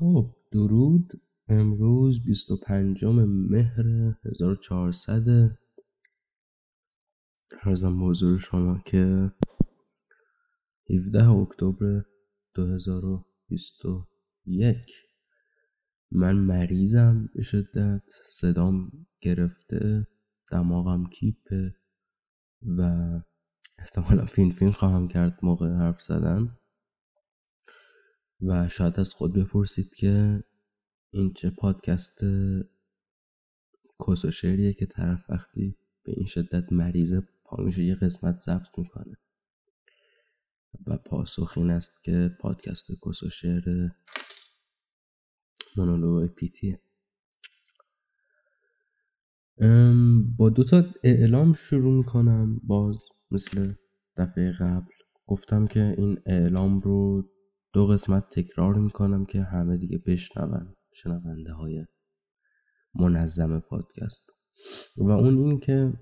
خب درود. امروز 25 مهر 1400 عرضم حضور شما که 17 اکتبر 2021. من مریضم به شدت، صدام گرفته، دماغم کیپه و احتمالا فین خواهم کرد موقع حرف زدن و شاید از خود بپرسید که این چه پادکست کس و شعریه که طرف وقتی به این شدت مریضه پا میشه یه قسمت ضبط میکنه و پاسخ این است که پادکست کس و شعر منولوگ پیتیه. با دوتا اعلام شروع میکنم. باز مثل دفعه قبل گفتم که این اعلام رو 2 قسمت تکرار میکنم که همه دیگه بشنون، شنونده های منظم پادکست، و اون این که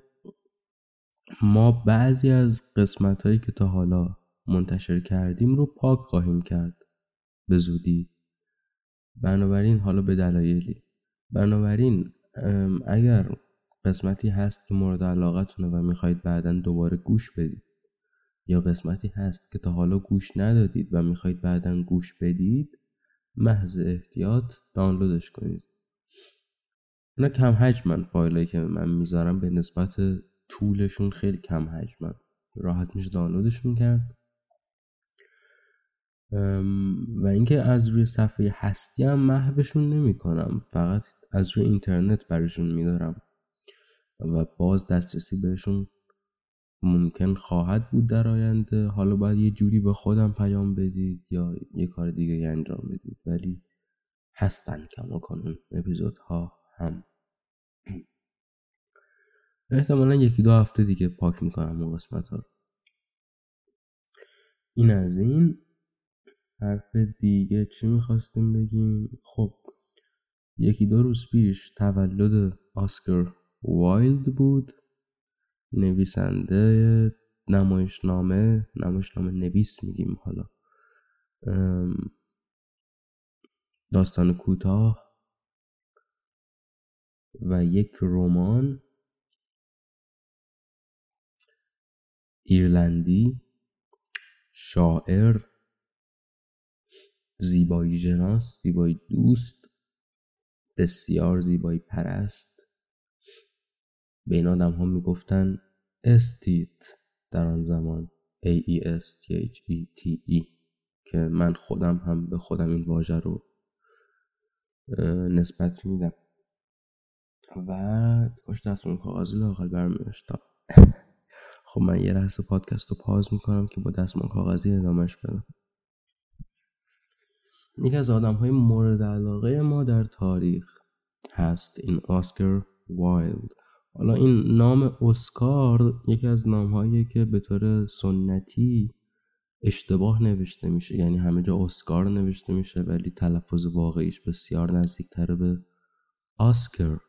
ما بعضی از قسمت هایی که تا حالا منتشر کردیم رو پاک خواهیم کرد به زودی. بنابراین حالا به دلایلی، بنابراین اگر قسمتی هست که مورد علاقتونه و میخواید بعدن دوباره گوش بدید یا قسمتی هست که تا حالا گوش ندادید و میخواید بعدن گوش بدید، محض احتیاط دانلودش کنید. اینا کم حجمن، فایلایی که من میذارم به نسبت طولشون خیلی کم حجمن، راحت میشه دانلودشون کرد. و اینکه از روی صفحه هستی هم محوشون نمی کنم، فقط از روی اینترنت برشون میدارم و باز دسترسی بهشون ممکن خواهد بود در آینده. حالا باید یه جوری به خودم پیام بدید یا یه کار دیگه انجام بدید، ولی هستن کماکان اپیزودها هم. احتمالا 1-2 هفته دیگه پاک میکنم اون قسمت ها. این از این. حرف دیگه چی میخواستیم بگیم؟ خب 1-2 روز پیش تولد آسکار وایلد بود، نویسنده نمایشنامه نویس میگیم حالا، داستان کوتاه و یک رمان ایرلندی، شاعر، زیبایی شناس، زیبایی دوست، بسیار زیبایی پرست. به این آدم ها می گفتن استیت در آن زمان، AESTHETE، که من خودم هم به خودم این واژه رو نسبت میدم و کاش دستمون کاغذی لااقل برمی داشتم. خب من یه لحظه پادکست رو پاز میکنم که با دستمون کاغذی ادامهش بدم. یکی از آدم های مورد علاقه ما در تاریخ هست این آسکار وایلد. حالا این نام اسکار یکی از نام‌هاییه که به طور سنتی اشتباه نوشته میشه، یعنی همه جا اسکار نوشته میشه ولی تلفظ واقعیش بسیار نزدیک‌تر به آسکار،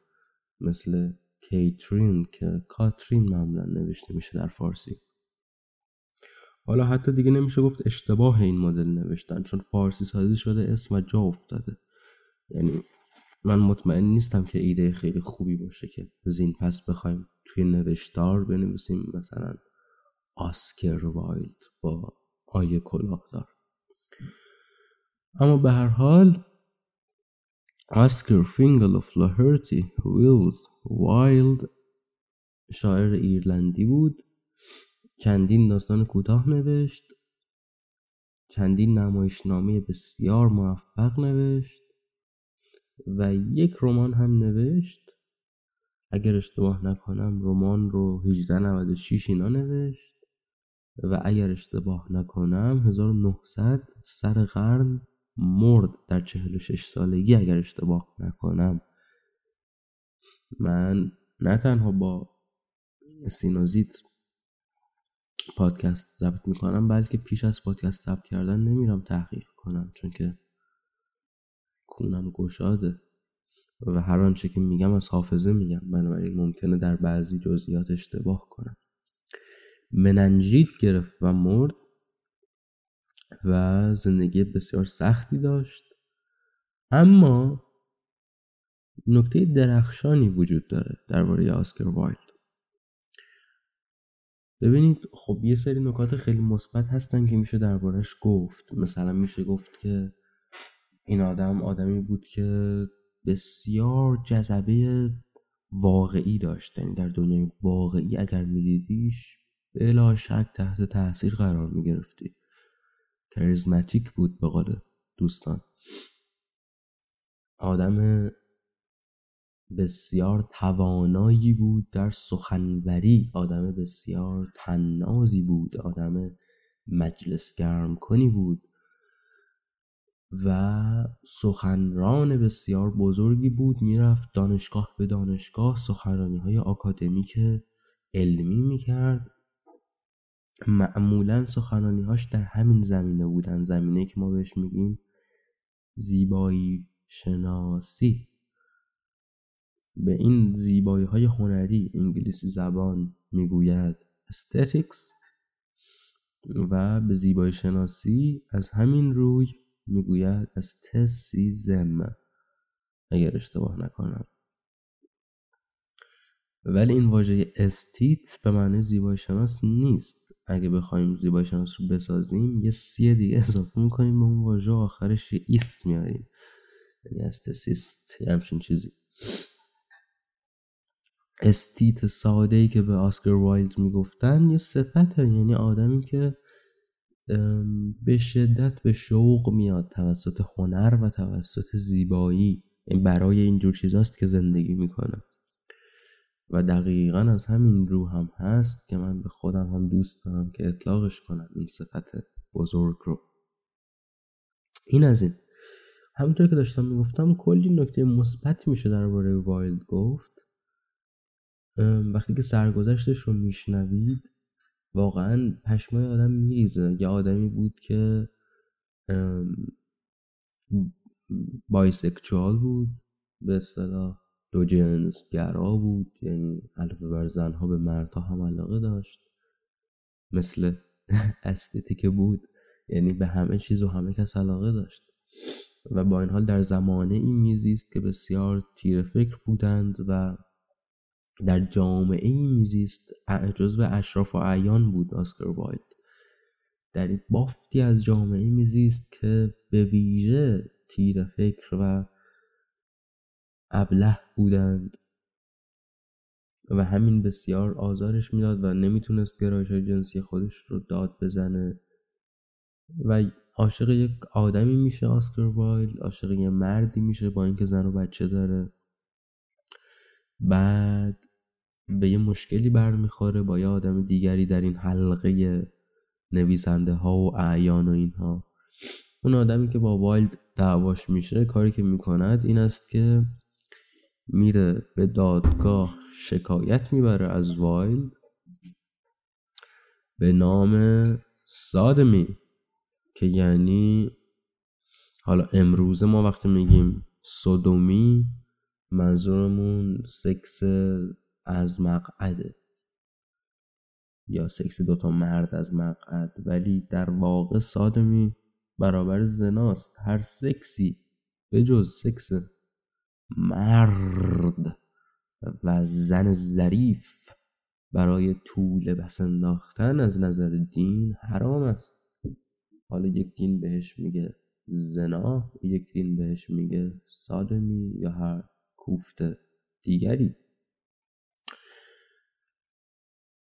مثل کیترین که کاترین معمولا نوشته میشه در فارسی. حالا حتی دیگه نمیشه گفت اشتباه این مدل نوشتن، چون فارسی سازی شده اسم و جا افتاده. یعنی من مطمئن نیستم که ایده خیلی خوبی باشه که زین پس بخوایم توی نوشتار بنویسیم مثلا آسکار وایلد با آیه کلاهدار. اما به هر حال آسکار فینگل اوفلاهرتی ویلز وایلد شاعر ایرلندی بود، چندین داستان کوتاه نوشت، چندین نمایشنامه بسیار موفق نوشت و یک رمان هم نوشت. اگر اشتباه نکنم رمان رو 1896 اینا نوشت و اگر اشتباه نکنم 1900 سر قرن مرد در 46 سالگی اگر اشتباه نکنم. من نه تنها با سینوزیت پادکست ضبط میکنم بلکه پیش از پادکست ضبط کردن نمیرم تحقیق کنم، چون که کونم گشاده و هر آنچه که میگم از حافظه میگم، بنابراین ممکنه در بعضی جزئیات اشتباه کنم. مننژیت گرفت و مرد و زندگی بسیار سختی داشت اما نکته درخشانی وجود داره درباره آسکار وایلد. ببینید خب یه سری نکات خیلی مثبت هستن که میشه دربارش گفت. مثلا میشه گفت که این آدم آدمی بود که بسیار جذبه واقعی داشت، یعنی در دنیای واقعی اگر میدیدیش بلا شک تحت تاثیر قرار میگرفتی. کاریزماتیک بود به قول دوستان. آدم بسیار توانایی بود در سخنوری، آدم بسیار طنازی بود، آدم مجلس گرم کنی بود و سخنران بسیار بزرگی بود. میرفت دانشگاه به دانشگاه سخنرانی های آکادمیک علمی میکرد. معمولا سخنرانی هاش در همین زمینه بودن، زمینه که ما بهش میگیم زیبایی شناسی. به این زیبایی های هنری انگلیسی زبان میگوید استتیکس و به زیبایی شناسی از همین روی میگوید استسیزم اگر اشتباه نکنم. ولی این واژه استیت به معنی زیبایی شناس نیست. اگه بخوایم زیبایی شناس رو بسازیم یه سی دیگه اضافه میکنیم به اون واژه، آخرش یه ایست میاریم، یعنی استسیست یه همچین چیزی. استیت ساده‌ای که به آسکار وایلد میگفتن یه صفته، یعنی آدمی که به شدت به شوق میاد توسط هنر و توسط زیبایی، برای اینجور چیزاست که زندگی میکنه. و دقیقاً از همین رو هم هست که من به خودم هم دوست دارم که اطلاقش کنم این صفت بزرگ رو. این از این. همونطور که داشتم میگفتم کلی نکته مثبت میشه درباره وایلد گفت. وقتی که سرگذشتش رو میشنوید واقعا پشمای آدم میریزه. یه آدمی بود که بایسکچوال بود، به اصطلاح دو جنس گرا بود، یعنی علاوه بر زنها به مردها هم علاقه داشت، مثل استتیک بود، یعنی به همه چیز و همه کس علاقه داشت. و با این حال در زمانه این میزیست که بسیار تیره فکر بودند و در جامعه این میزیست جزو اشراف و اعیان بود آسکار وایلد. در این بافتی از جامعه میزیست که به ویژه تیره فکر و ابله بودند و همین بسیار آزارش میداد و نمیتونست گرایش‌های جنسی خودش رو داد بزنه و عاشق یک آدمی میشه آسکار وایلد، عاشق یک مردی میشه با اینکه زن و بچه داره. بعد به یه مشکلی برمیخوره با یه آدم دیگری در این حلقه نویسنده ها و اعیان و اینها. اون آدمی که با وایلد دعواش میشه کاری که میکند این است که میره به دادگاه شکایت میبره از وایلد به نام سادمی، که یعنی حالا امروز ما وقتی میگیم سودومی منظورمون سکس از مقعده یا سکس دوتا مرد از مقعد، ولی در واقع سادمی برابر زناست. هر سکسی به جز سکس مرد و زن ظریف برای طول بس انداختن از نظر دین حرام است. حالا یک دین بهش میگه زنا، یک دین بهش میگه سادمی یا هر کوفته دیگری.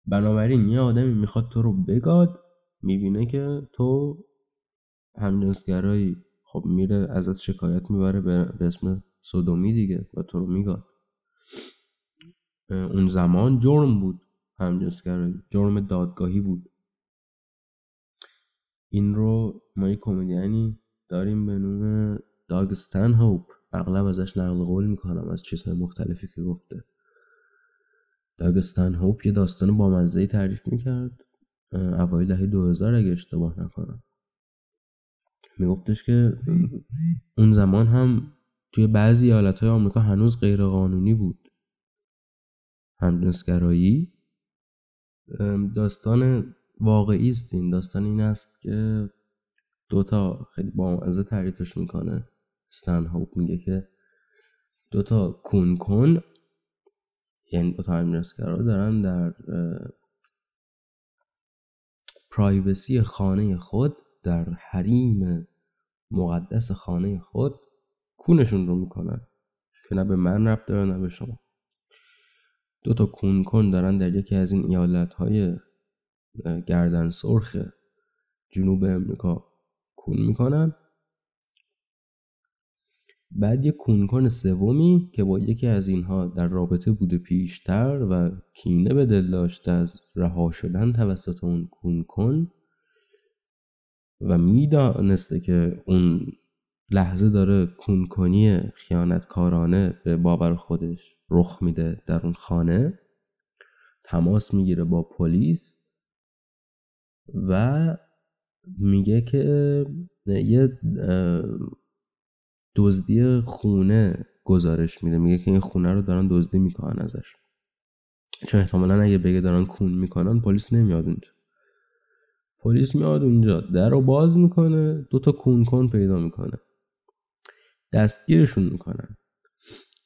بنابراین یه آدمی میخواد تو رو بگاد، میبینه که تو همجنسگرایی، خب میره ازت شکایت میبره به اسم سودومی دیگه و تو رو میگاد. اون زمان جرم بود، همجنسگرایی جرم دادگاهی بود. این رو ما یک کمدیانی داریم به نام داگ استنهوپ، اغلب ازش نقل قول میکنم از چیزهای مختلفی که گفته. داگ استنهوپ یه داستان بامزه‌ای تعریف میکرد اوایل دهه 2000 اگه اشتباه نکنم. میگفتش که اون زمان هم توی بعضی ایالت‌های آمریکا هنوز غیر قانونی بود همجنسگرایی. داستان واقعی است. این داستان این است که دوتا خیلی بامزه تعریفش میکنه، استنهاپ میگه که دوتا کون یعنی دوتا هایمرسگرها دارن در پرایوسی خانه خود، در حریم مقدس خانه خود کونشون رو میکنن که نه به من ربط داره نه به شما. دوتا کون دارن در یکی از این ایالتهای گردن سرخ جنوب امریکا کون میکنن. بعد یک کونکن سومی که با یکی از اینها در رابطه بوده پیشتر و کینه به دل داشته از رها شدن توسط اون کونکن و میدانسته که اون لحظه داره کونکنی خیانتکارانه به باور خودش رخ میده در اون خانه، تماس میگیره با پلیس و میگه که یه دزدی خونه گزارش میده، میگه که این خونه رو دارن دزدی میکنن ازش، چون احتمالاً اگه بگه دارن کون میکنن پلیس نمیاد اونجا. پلیس میاد اونجا، در رو باز میکنه، دوتا کون پیدا میکنه، دستگیرشون میکنن،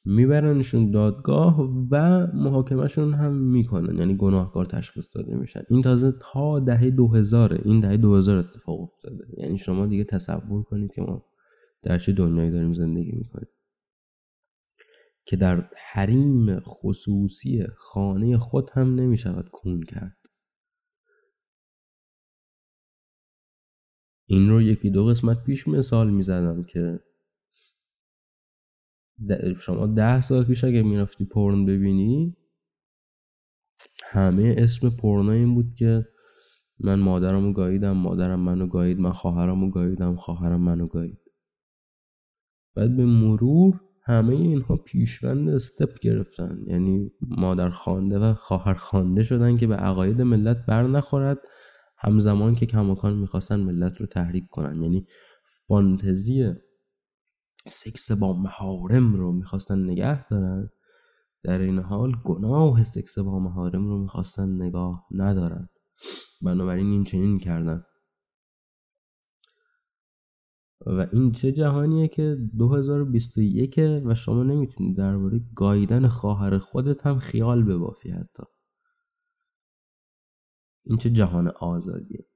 میبرنشون دادگاه و محاکمهشون هم میکنن، یعنی گناهکار تشخیص داده میشن. این تازه تا دهه 2000، این دهه 2000 اتفاق افتاده، یعنی شما دیگه تصور کنید که ما در چه دنیایی داریم زندگی میکنیم که در حریم خصوصی خانه خود هم نمیشود کون کرد. این رو یکی دو قسمت پیش مثال میزدم که شما 10 سال پیش اگه میرفتی پورن ببینی، همه اسم پورنای این بود که من مادرمو گاییدم، مادرم منو گایید، من خواهرمو گاییدم، خواهرم منو گایید. بعد به مرور همه اینها پیشوند استپ گرفتن، یعنی مادر خوانده و خواهر خوانده شدن که به عقاید ملت بر نخورد، همزمان که کماکان میخواستن ملت رو تحریک کنن، یعنی فانتزی سکس با محارم رو میخواستن نگه دارن، در این حال گناه سکس با محارم رو میخواستن نگاه ندارن، بنابراین این چنین کردن. و این چه جهانیه که 2021 و شما نمیتونید درباره گاییدن خواهر خودت هم خیال ببافی حتی. این چه جهان آزادیه.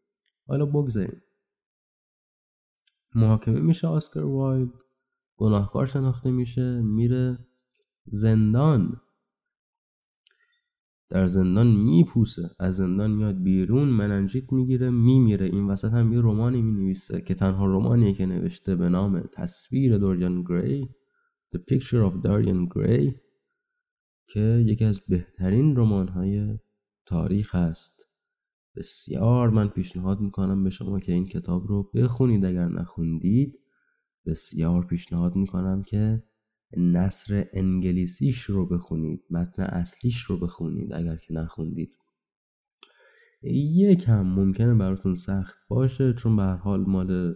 حالا بگذاریم. محاکمه میشه آسکار وایلد، گناهکار شناخته میشه، میره زندان. در زندان میپوسه، از زندان میاد بیرون، مننجیت میگیره، میمیره. این وسط هم یه رمانی مینویسه که تنها رمانیه که نوشته به نام تصویر دوریان گری، The Picture of Dorian Gray، که یکی از بهترین رمان‌های تاریخ است. بسیار من پیشنهاد میکنم به شما که این کتاب رو بخونید، اگر نخوندید بسیار پیشنهاد میکنم که نثر انگلیسیش رو بخونید، متن اصلیش رو بخونید اگر که نخوندید. یکم ممکنه براتون سخت باشه چون به هر حال مال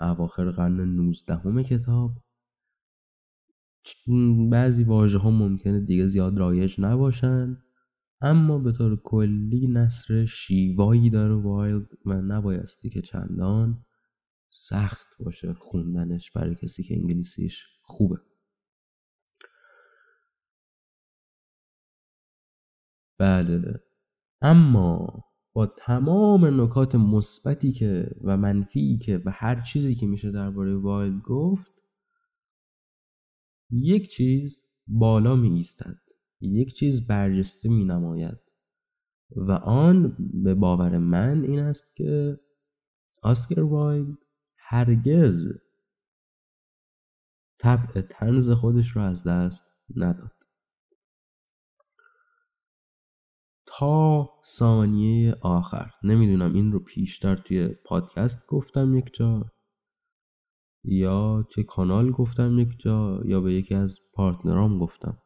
اواخر قرن 19 کتاب، بعضی واژه ها ممکنه دیگه زیاد رایج نباشن، اما به طور کلی نثر شیوایی داره وایلد و نبایستی که چندان سخت باشه خوندنش برای کسی که انگلیسیش خوبه. بله، اما با تمام نکات مثبتی که و منفی که و هر چیزی که میشه درباره وایلد گفت، یک چیز بالا می ایستد، یک چیز برجسته می نماید و آن به باور من این است که آسکار وایلد هرگز طبع طنز خودش رو از دست نداد. تا ثانیه آخر. نمیدونم این رو پیشتر توی پادکست گفتم یک جا، یا توی کانال گفتم یک جا، یا به یکی از پارتنرام گفتم،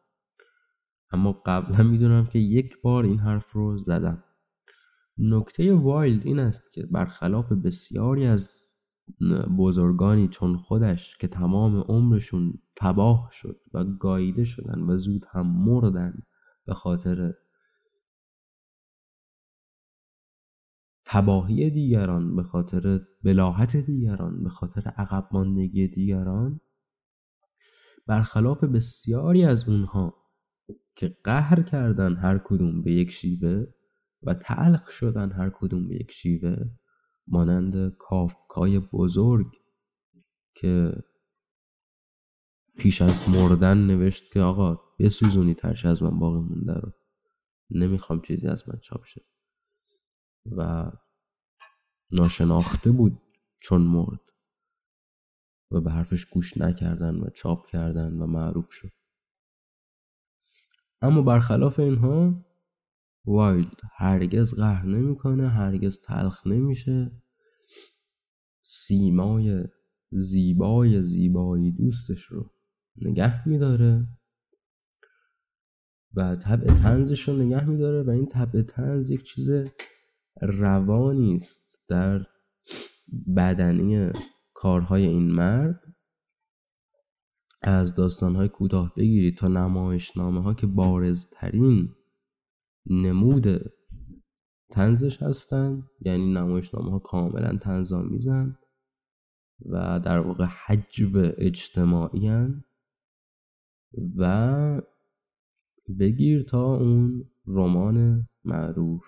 اما قبلا میدونم که یک بار این حرف رو زدم. نکته وایلد این است که برخلاف بسیاری از بزرگانی چون خودش که تمام عمرشون تباه شد و گاییده شدن و زود هم مردن به خاطر تباهی دیگران، به خاطر بلاهت دیگران، به خاطر عقب ماندگی دیگران، برخلاف بسیاری از اونها که قهر کردن هر کدوم به یک شیوه و تعلق شدن هر کدوم به یک شیوه، مانند کافکای بزرگ که پیش از مردن نوشت که آقا بسوزونی ترش از من باقی مونده رو، نمیخوام چیزی از من چاپ شه، و ناشناخته بود چون مرد و به حرفش گوش نکردن و چاپ کردن و معروف شد. اما برخلاف اینها وایلد هرگز قهر نمی کنه، هرگز تلخ نمیشه. سیمای زیبایی دوستش رو نگه میداره و طبع طنزش رو نگه میداره، و این طبع طنز یک چیز روانی است در بدنی کارهای این مرد، از داستانهای کوتاه بگیرید تا نمایشنامه‌ها که بارزترین نمود طنزش هستن، یعنی نمایشنامه‌ها کاملا طنزآمیزن و در واقع حجب اجتماعی هن، و بگیر تا اون رمان معروف.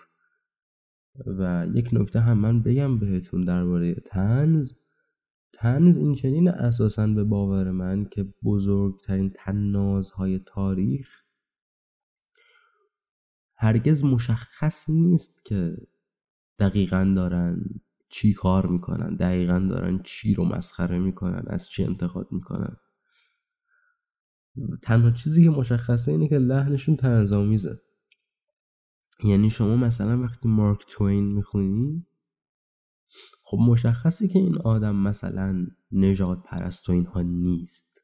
و یک نکته هم من بگم بهتون درباره طنز این چنین اساساً به باور من که بزرگترین طنازهای تاریخ هرگز مشخص نیست که دقیقاً دارن چی کار میکنن، دقیقاً دارن چی رو مسخره میکنن، از چی انتقاد میکنن. تنها چیزی که مشخصه اینه که لحنشون طنزآمیزه. یعنی شما مثلا وقتی مارک توین میخونی، خب مشخصه که این آدم مثلا نژاد پرست و اینها نیست،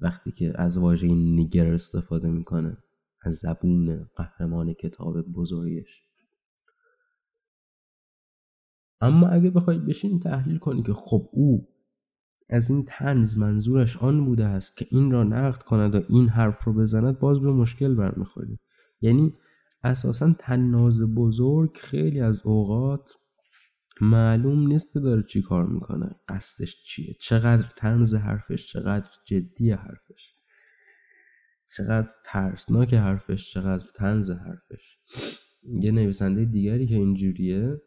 وقتی که از واژه نیگر استفاده میکنه، از زبون قهرمان کتاب بزرگش. اما اگه بخواید بشین تحلیل کنی که خب او از این طنز منظورش آن بوده است که این را نقد کند و این حرف رو بزند، باز به مشکل برمیخوری. یعنی اساساً طناز بزرگ خیلی از اوقات معلوم نیست که داره چی کار میکنه، قصدش چیه، چقدر طنز حرفش، چقدر جدی حرفش، چقدر ترسناک حرفش، چقدر طنز حرفش. یه نویسنده دیگری که اینجوریه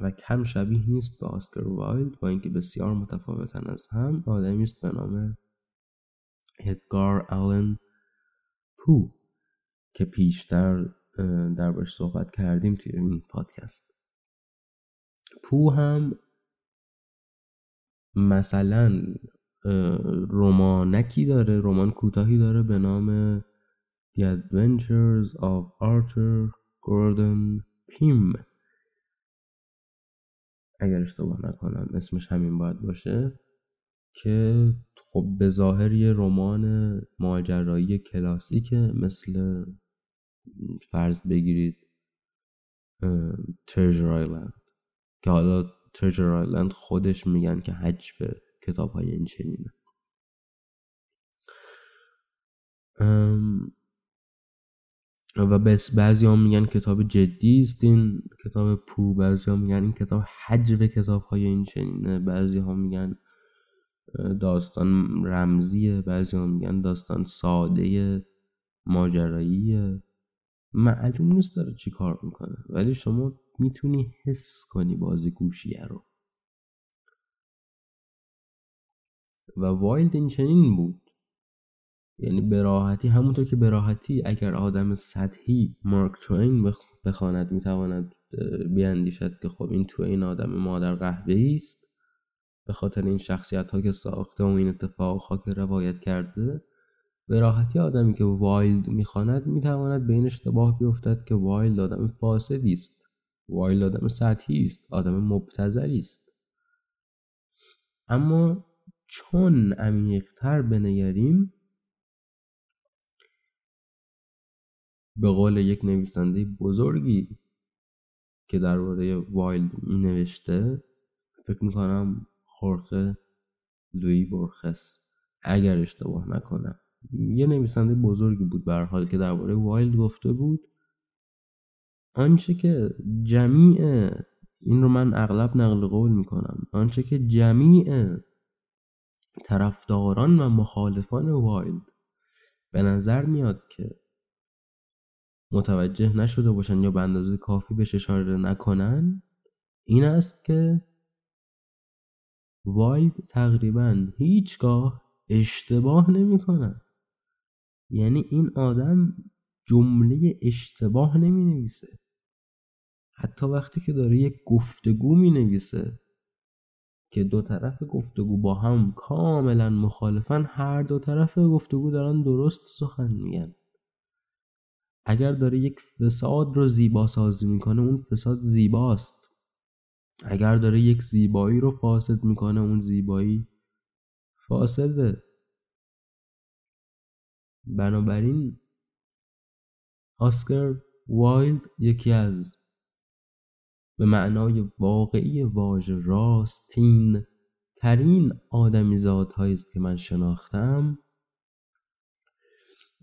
و کم شبیه نیست به آسکار وایلد، با اینکه بسیار متفاوتن از هم، آدمی است به نام ادگار آلن پو که پیشتر دربارش صحبت کردیم توی این پادکست. پو هم مثلا رمانکی داره، رمان کوتاهی داره به نام The Adventures of Arthur Gordon Pym، اگر اشتباه نکنم اسمش همین باید باشه، که خب به ظاهر یه رمان ماجرایی کلاسیکه، مثل فرض بگیرید تریجر آیلند، که حالا تریجر آیلند خودش میگن که حجب کتاب های این چنینه. و بس بعضی هم میگن کتاب جدی است این کتاب پو، بعضی هم میگن این کتاب حجب کتاب های این چنینه، بعضی هم میگن داستان رمزیه، بعضی هم میگن داستان ساده ماجراییه. معلوم نیست داره چی کار میکنه، ولی شما میتونی حس کنی بازیگوشیه رو. و وایلد این چنین بود، یعنی براحتی، همونطور که براحتی اگر آدم سطحی مارک توین بخواند میتواند بیاندیشد که خب این توین آدم مادر قهوه‌ای است، به خاطر این شخصیت ها که ساخته و این اتفاق ها که روایت کرده، براحتی آدمی که وایلد میخواند میتواند به این اشتباه بیفتد که وایلد آدم فاسدی است، وایلد آدم سطحی است، آدم مبتذلی است. اما چون عمیق‌تر بنگریم، به قول یک نویسنده بزرگی که درباره وایلد می نوشته، فکر میکنم خورخه لوی بورخس اگر اشتباه نکنم، یه نویسنده بزرگی بود به هر حال که درباره وایلد گفته بود آنچه که جمیع این رو من اغلب نقل قول میکنم. آنچه که جمیع طرفداران و مخالفان وایلد به نظر میاد که متوجه نشده باشن یا به اندازه کافی بهش اشاره نکنن این است که وایلد تقریبا هیچگاه اشتباه نمیکنه. یعنی این آدم جمله اشتباه نمی نویسه. حتی وقتی که داره یک گفتگو می نویسه که دو طرف گفتگو با هم کاملا مخالفن، هر دو طرف گفتگو دارن درست سخن میگن. اگر داره یک فساد رو زیبا سازی میکنه، اون فساد زیباست. اگر داره یک زیبایی رو فاسد میکنه، اون زیبایی فاسده. بنابراین اسکار وایلد یکی از به معنای واقعی واژه راستین ترین آدمیزادهایی است که من شناختم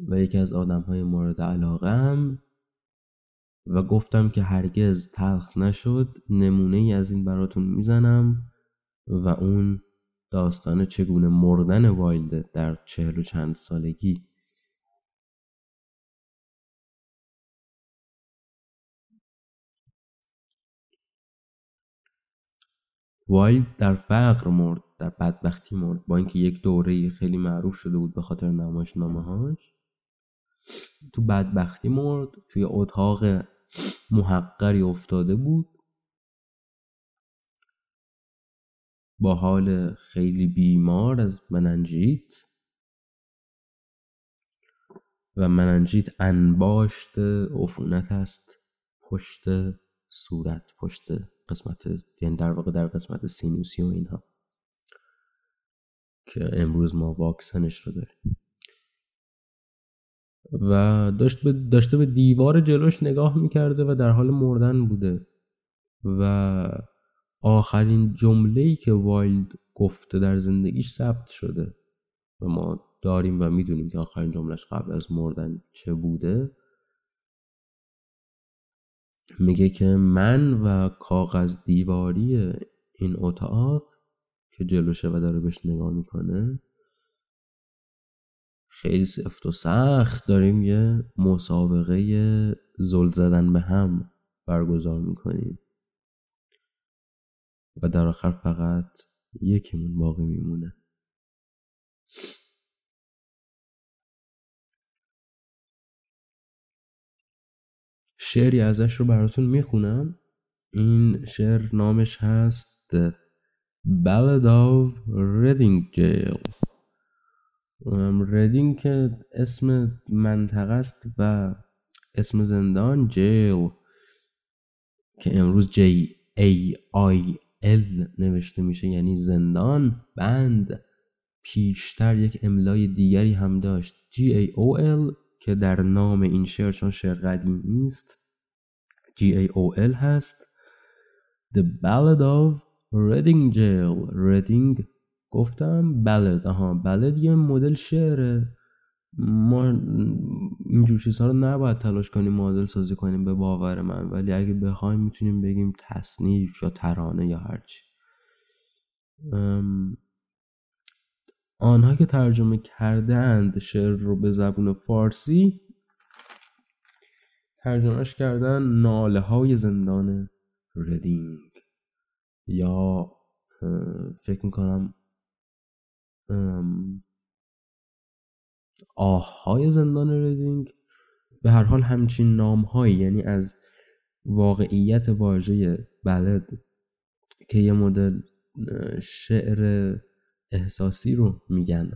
و یکی از آدمهای مورد علاقه‌ام و گفتم که هرگز تلخ نشد. نمونه‌ای از این براتون میزنم و اون داستان چگونه مردن وایلد در 40 و چند سالگی. وایلد در فقر مرد، در بدبختی مرد، با اینکه یک دوره خیلی معروف شده بود به خاطر نمایشنامه‌هاش. تو بدبختی مرد، توی اتاق محقری افتاده بود، با حال خیلی بیمار از مننجیت و مننجیت انباشت عفونت است پشت صورت، پشت قسمت، یعنی در واقع در قسمت سینوسی و اینها که امروز ما واکسنش رو داریم. و داشته به دیوار جلوش نگاه میکرده و در حال مردن بوده و آخرین جمله‌ای که وایلد گفته در زندگیش ثبت شده و ما داریم و میدونیم که آخرین جملهش قبل از مردن چه بوده. میگه که من و کاغذ دیواری این اتاق که جلوشه و داره بهش نگاه میکنه خیلی سفت و سخت داریم یه مسابقه زل زدن به هم برگزار میکنیم و در آخر فقط یکیمون باقی میمونه. شعری ازش رو براتون میخونم. این شعر نامش هست The Ballad of Reading Gaol. ریدینگ که اسم منطقه است و اسم زندان، جیل که امروز JAIL نوشته میشه یعنی زندان، بند. پیشتر یک املای دیگری هم داشت GAOL که در نام این شعر، چون شعر قدیمی است، GAOL هست. The Ballad of Reading Gaol. Reading گفتم بلد، بلد یه مدل شعره. ما اینجور چیزها رو نباید تلاش کنیم مدل سازی کنیم به باور من، ولی اگه بخوایم میتونیم بگیم تصنیف یا ترانه یا هرچی. آنها که ترجمه کرده اند شعر رو به زبان فارسی، ترجمهش کردن ناله های زندان ریدینگ، یا فکر میکنم آه‌های زندان ریدینگ. به هر حال همچین نام‌هایی، یعنی از واقعیت واژه بلد که یه مدل شعر احساسی رو میگن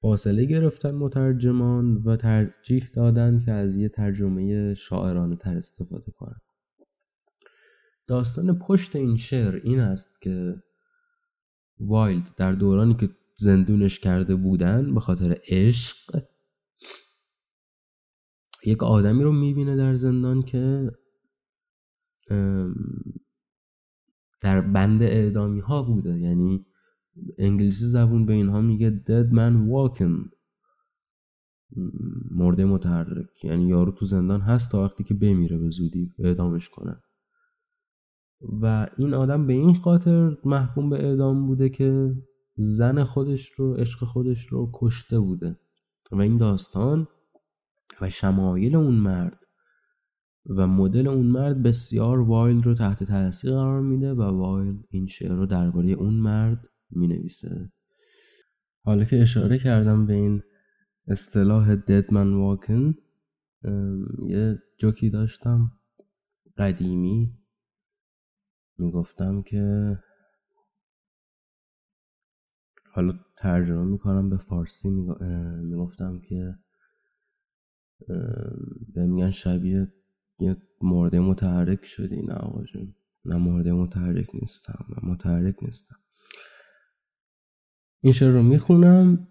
فاصله گرفتن مترجمان و ترجیح دادن که از یه ترجمه شاعرانه تر استفاده کنن. داستان پشت این شعر این است که وایلد در دورانی که زندونش کرده بودن به خاطر عشق، یک آدمی رو میبینه در زندان که در بند اعدامی ها بوده. یعنی انگلیسی زبون به اینها میگه dead man walking، مرده متحرک. یعنی یارو تو زندان هست تا وقتی که بمیره به زودی اعدامش کنن. و این آدم به این خاطر محکوم به اعدام بوده که زن خودش رو، عشق خودش رو کشته بوده. و این داستان و شمایل اون مرد و مدل اون مرد بسیار وایلد رو تحت تاثیر قرار میده و وایلد این شعر رو درباره اون مرد مینویسه. حالا که اشاره کردم به این اصطلاح dead man walking، یه جوکی داشتم قدیمی، میگفتم که حالا ترجمه میکنم به فارسی، میگفتم که به میگن شبیه یه مرده متحرک شدی. نه آقا جون، نه مرده متحرک نیستم، نه متحرک نیستم. این شعر رو میخونم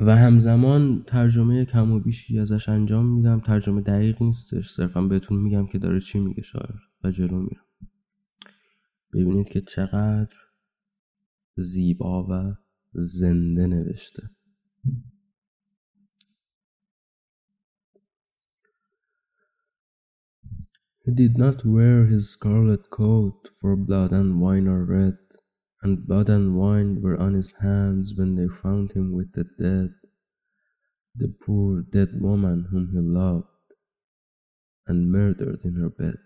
و همزمان ترجمه کم و بیشی ازش انجام میدم. ترجمه دقیق نیستش، صرفا بهتون میگم که داره چی میگه شاعر و جلو میرم. ببینید که چقدر زیبا و زنده نوشته. He did not wear his scarlet coat, for blood and wine are red, and blood and wine were on his hands when they found him with the dead, the poor dead woman whom he loved and murdered in her bed.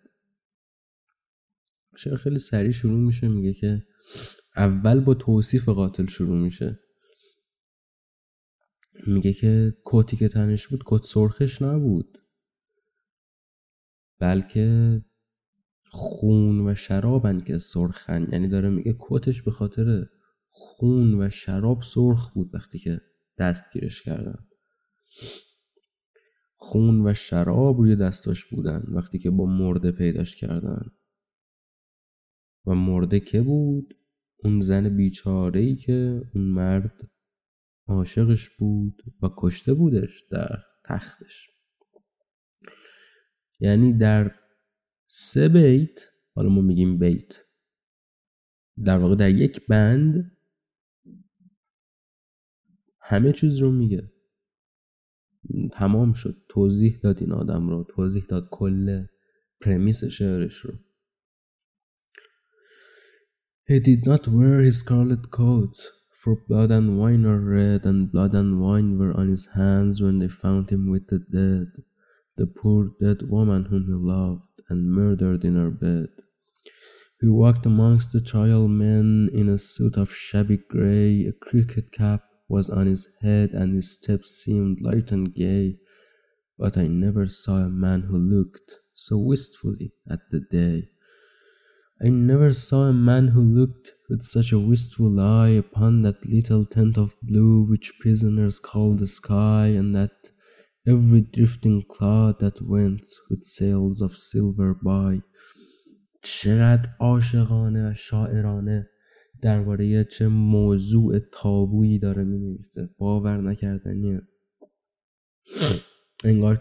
شعر خیلی سریع شروع میشه، میگه که اول با توصیف قاتل شروع میشه، میگه که کتی که تنش بود کت سرخش نبود بلکه خون و شرابن که سرخن. یعنی داره میگه کتش به خاطر خون و شراب سرخ بود وقتی که دستگیرش کردن. خون و شراب روی دستاش بودن وقتی که با مرده پیداش کردن. و مرده که بود؟ اون زن بیچاره‌ای که اون مرد عاشقش بود و کشته بودش در تختش. یعنی در سه بیت، حالا ما میگیم بیت، در واقع در یک بند همه چیز رو میگه. تمام شد، توضیح داد این آدم رو، توضیح داد کل پرمیس شعرش رو. He did not wear his scarlet coat, for blood and wine are red, and blood and wine were on his hands when they found him with the dead, the poor dead woman whom he loved and murdered in her bed. He walked amongst the trial men in a suit of shabby grey, a cricket cap was on his head and his steps seemed light and gay, but I never saw a man who looked so wistfully at the day. I never saw a man who looked with such a wistful eye upon that little tent of blue which prisoners call the sky, and that every drifting cloud that went with sails of silver by. چقدر عاشقانه و شاعرانه درباره چه موضوع تابویی داره می‌نویسه. باور نکردنیه. انگار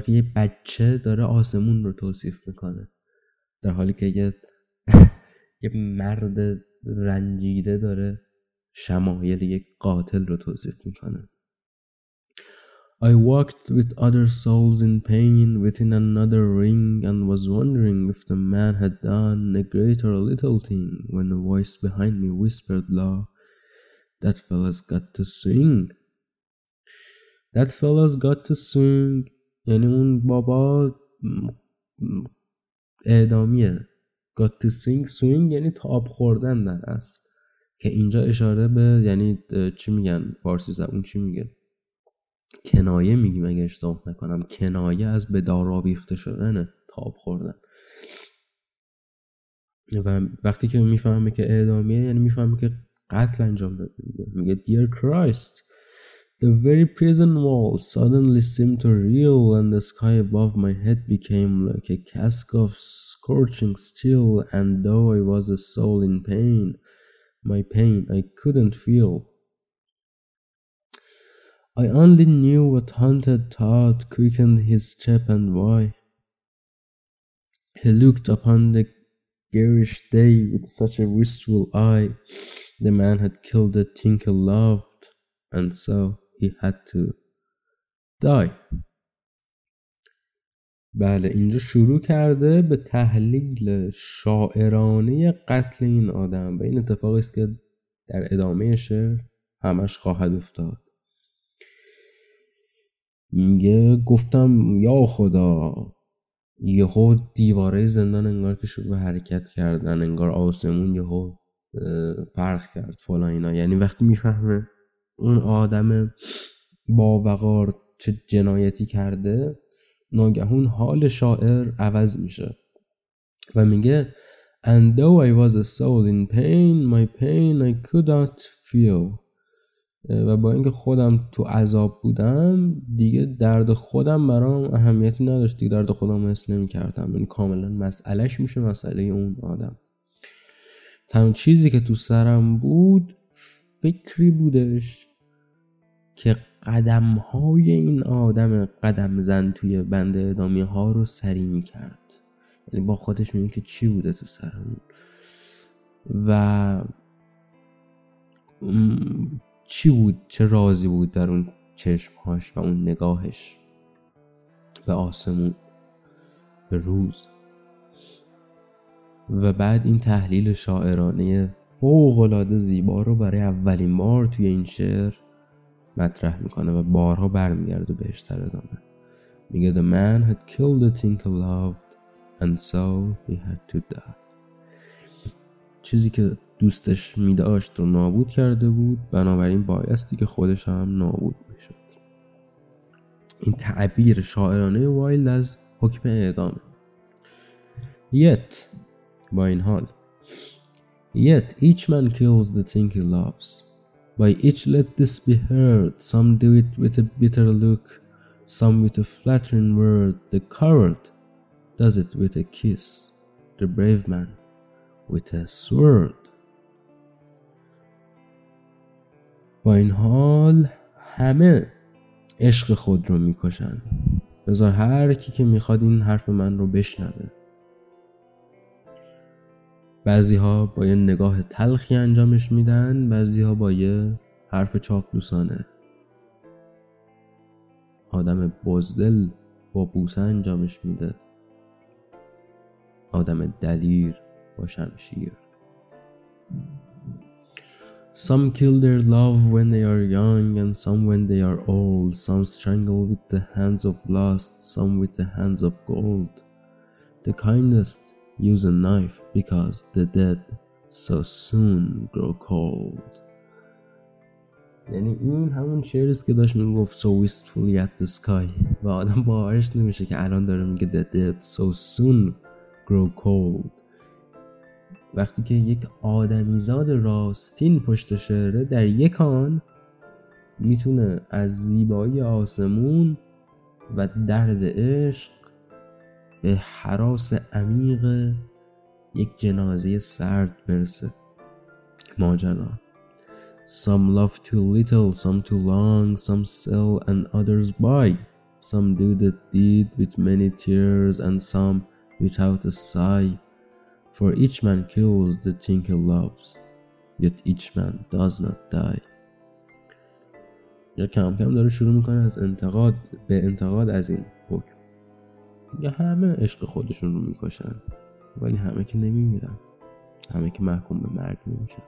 که یه بچه داره آسمون رو توصیف میکنه، در حالی که یه مرد رنجیده داره شمایل یک قاتل رو توصیف میکنه. I walked with other souls in pain within another ring and was wondering if the man had done a great or a little thing when a voice behind me whispered low, that fella's got to swing. That fella's got to swing. یعنی اون بابا اعدامیه. got to swing. swing یعنی تاب خوردن در اصل، که اینجا اشاره به یعنی چی میگن فارسی زبون چی میگه؟ کنایه میگیم اگه اشتباه نکنم. کنایه از به دار آویخته شدنه، تاب خوردن. و وقتی که میفهمه که اعدامیه یعنی میفهمه که قتل انجام داده. میگه Dear Christ, the very prison wall suddenly seemed to reel and the sky above my head became like a cask of scorching steel, and though I was a soul in pain, my pain I couldn't feel. I only knew what haunted thought quickened his step and why. He looked upon the garish day with such a wistful eye. The man had killed the thing he loved, and so he had to die. بله، اینجا شروع کرده به تحلیل شاعرانه قتل این آدم و این اتفاقی است که در ادامه شعر همش خواهد افتاد. میگه گفتم یا خدا، یهو دیواره زندان انگار که شروع به حرکت کردن، انگار آسمون یهو فرق کرد فلان اینا. یعنی وقتی میفهمه اون آدم با وقار چه جنایتی کرده، ناگهان حال شاعر عوض میشه و میگه And though I was a soul in pain, my pain I could not feel. و با اینکه خودم تو عذاب بودم، دیگه درد خودم برام اهمیتی نداشت، دیگه درد خودم حس نمی کردم. این کاملا مسئلهش میشه مسئله اون آدم. تنها چیزی که تو سرم بود فکری بودش که قدم های این آدم قدم زن توی بند اعدامی ها رو سری می کرد. یعنی با خودش میگه که چی بوده تو سرم و چی بود، چه رازی بود در اون چشمهاش و اون نگاهش به آسمون، به روز. و بعد این تحلیل شاعرانه فوق‌العاده زیبا رو برای اولین بار توی این شعر مطرح میکنه و بارها برمیگرده بهش در ادامه. میگه The man had killed the thing he loved and so he had to die. چیزی که دوستش میداشت رو نابود کرده بود، بنابراین بایستی که خودش هم نابود میشد. این تعبیر شاعرانه وایلد از حکم اعدامه. Yet با این حال Yet each man kills the thing he loves. By each let this be heard, some do it with a bitter look, some with a flattering word. The coward does it with a kiss, the brave man with a sword. با این حال همه عشق خود رو میکشن. بذار هر کی که میخواد این حرف من رو بشنوه. بعضی ها با یه نگاه تلخی انجامش میدن، بعضی ها با یه حرف چاپلوسانه. آدم بزدل با بوسه انجامش میده، آدم دلیر با شمشیر. Some kill their love when they are young and some when they are old. Some strangle with the hands of lust, some with the hands of gold. The kindest use a knife because the dead so soon grow cold. یعنی این همون شعری است که داشت میگفت so wistfully at the sky و آدم باورش نمیشه که الان داره میگه the dead so soon grow cold. وقتی که یک آدمیزاد راستین پشت شعره، در یک آن میتونه از زیبایی آسمون و درد عشق به هراس عمیق یک جنازه سرد برسه. ماجرا Some love too little, some too long, some sell and others buy. Some do the deed with many tears and some without a sigh. For each man kills the thing he loves, yet each man does not die. یا کم کم داره شروع میکنه از انتقاد به انتقاد از این حکم. یا همه عشق خودشون رو میکشن، ولی همه که نمیمیرن، همه که محکوم به مرگ نمیشن.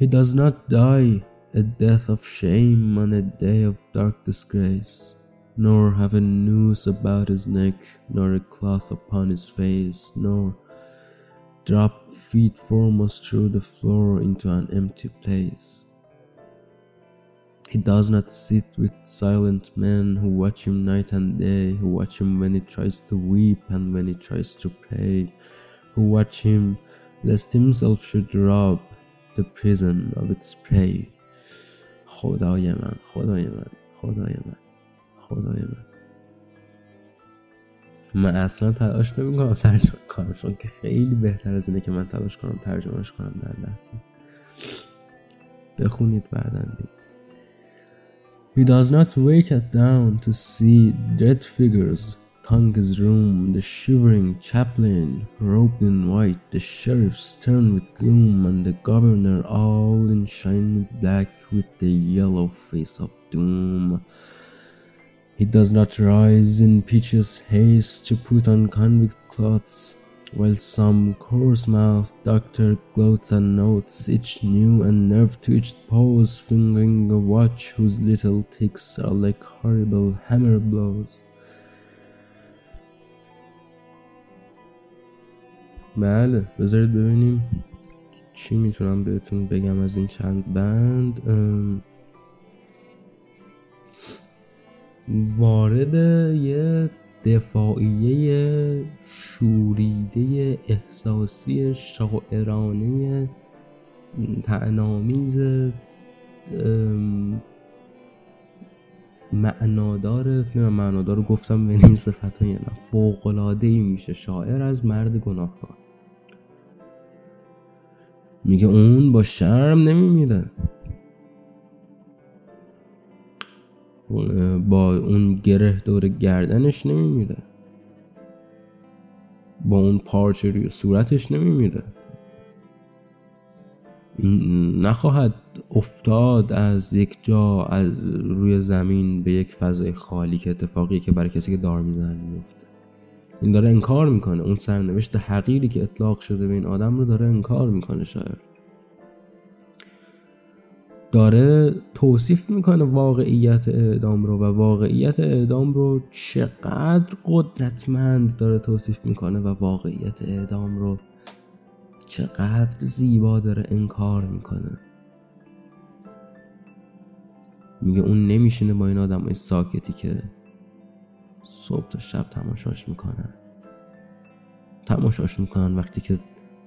He does not die a death of shame on a day of dark disgrace, nor have a noose about his neck, nor a cloth upon his face, nor drop feet foremost through the floor into an empty place. He does not sit with silent men who watch him night and day, who watch him when he tries to weep and when he tries to pray, who watch him lest himself should rob the prison of its prey. خدای من، خدای من، خدای من، خدای من. من اصلا تلاش نمی‌کنم ترجمه کنم، چون که خیلی بهتر از اینه که من تلاش کنم ترجمهش کنم در لحظه. بخونید بعداً دیگه. He does not wake at dawn to see dread figures throng his room, the shivering chaplain robed in white, the sheriff stern with gloom, and the governor all in shiny black with the yellow face of doom. He does not rise in piteous haste to put on convict clothes, while some coarse-mouthed doctor gloats and notes each new and nerve-twitched pose, fingering a watch whose little ticks are like horrible hammer-blows. بله، بذارید ببینیم چی میتونم بهتون بگم از این چند بند. وارد یه دفاعیه شوریده احساسی شاعرانه طعنه‌آمیز معنادار، معنادار گفتم به این صفت های، نه، فوق‌العاده‌ای میشه شاعر از مرد گناهکار. میگه اون با شرم نمیمیره، با اون گره دور گردنش نمیمیره، با اون پارچه روی صورتش نمیمیره، نخواهد افتاد از یک جا از روی زمین به یک فضای خالی که اتفاقی که برای کسی که دار میزنه میفته. این داره انکار میکنه، اون سرنوشت حقیری که اطلاق شده به این آدم رو داره انکار میکنه شاعر. داره توصیف میکنه واقعیت اعدام رو، و واقعیت اعدام رو چقدر قدرتمند داره توصیف میکنه، و واقعیت اعدام رو چقدر زیبا داره انکار میکنه. میگه اون نمیشینه با این آدم های ساکتی که صبح تا شب تماشاش میکنن وقتی که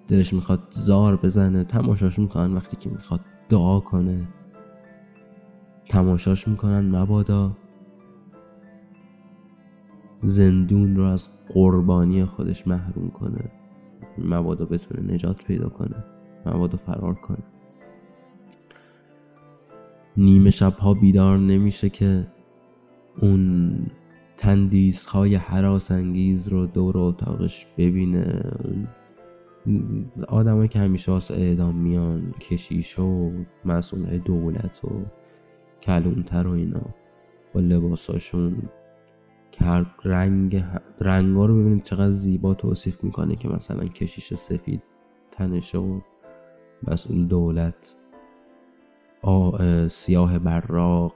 دلش میخواد زار بزنه، تماشاش میکنن وقتی که میخواد دعا کنه، تماشاش میکنن مبادا زندون رو از قربانی خودش محروم کنه، مبادا بتونه نجات پیدا کنه، مبادا فرار کنه. نیمه شبها بیدار نمیشه که اون تندیس‌های هراس انگیز رو دور اتاقش ببینه، آدمایی که همیشه واسه اعدام میان، کشیشا و مسئولای دولت و کلونتر و اینا، با لباساشون که هر رنگا رو ببینید چقدر زیبا توصیف میکنه، که مثلا کشیش سفید تنشه و مسئول دولت سیاه براق،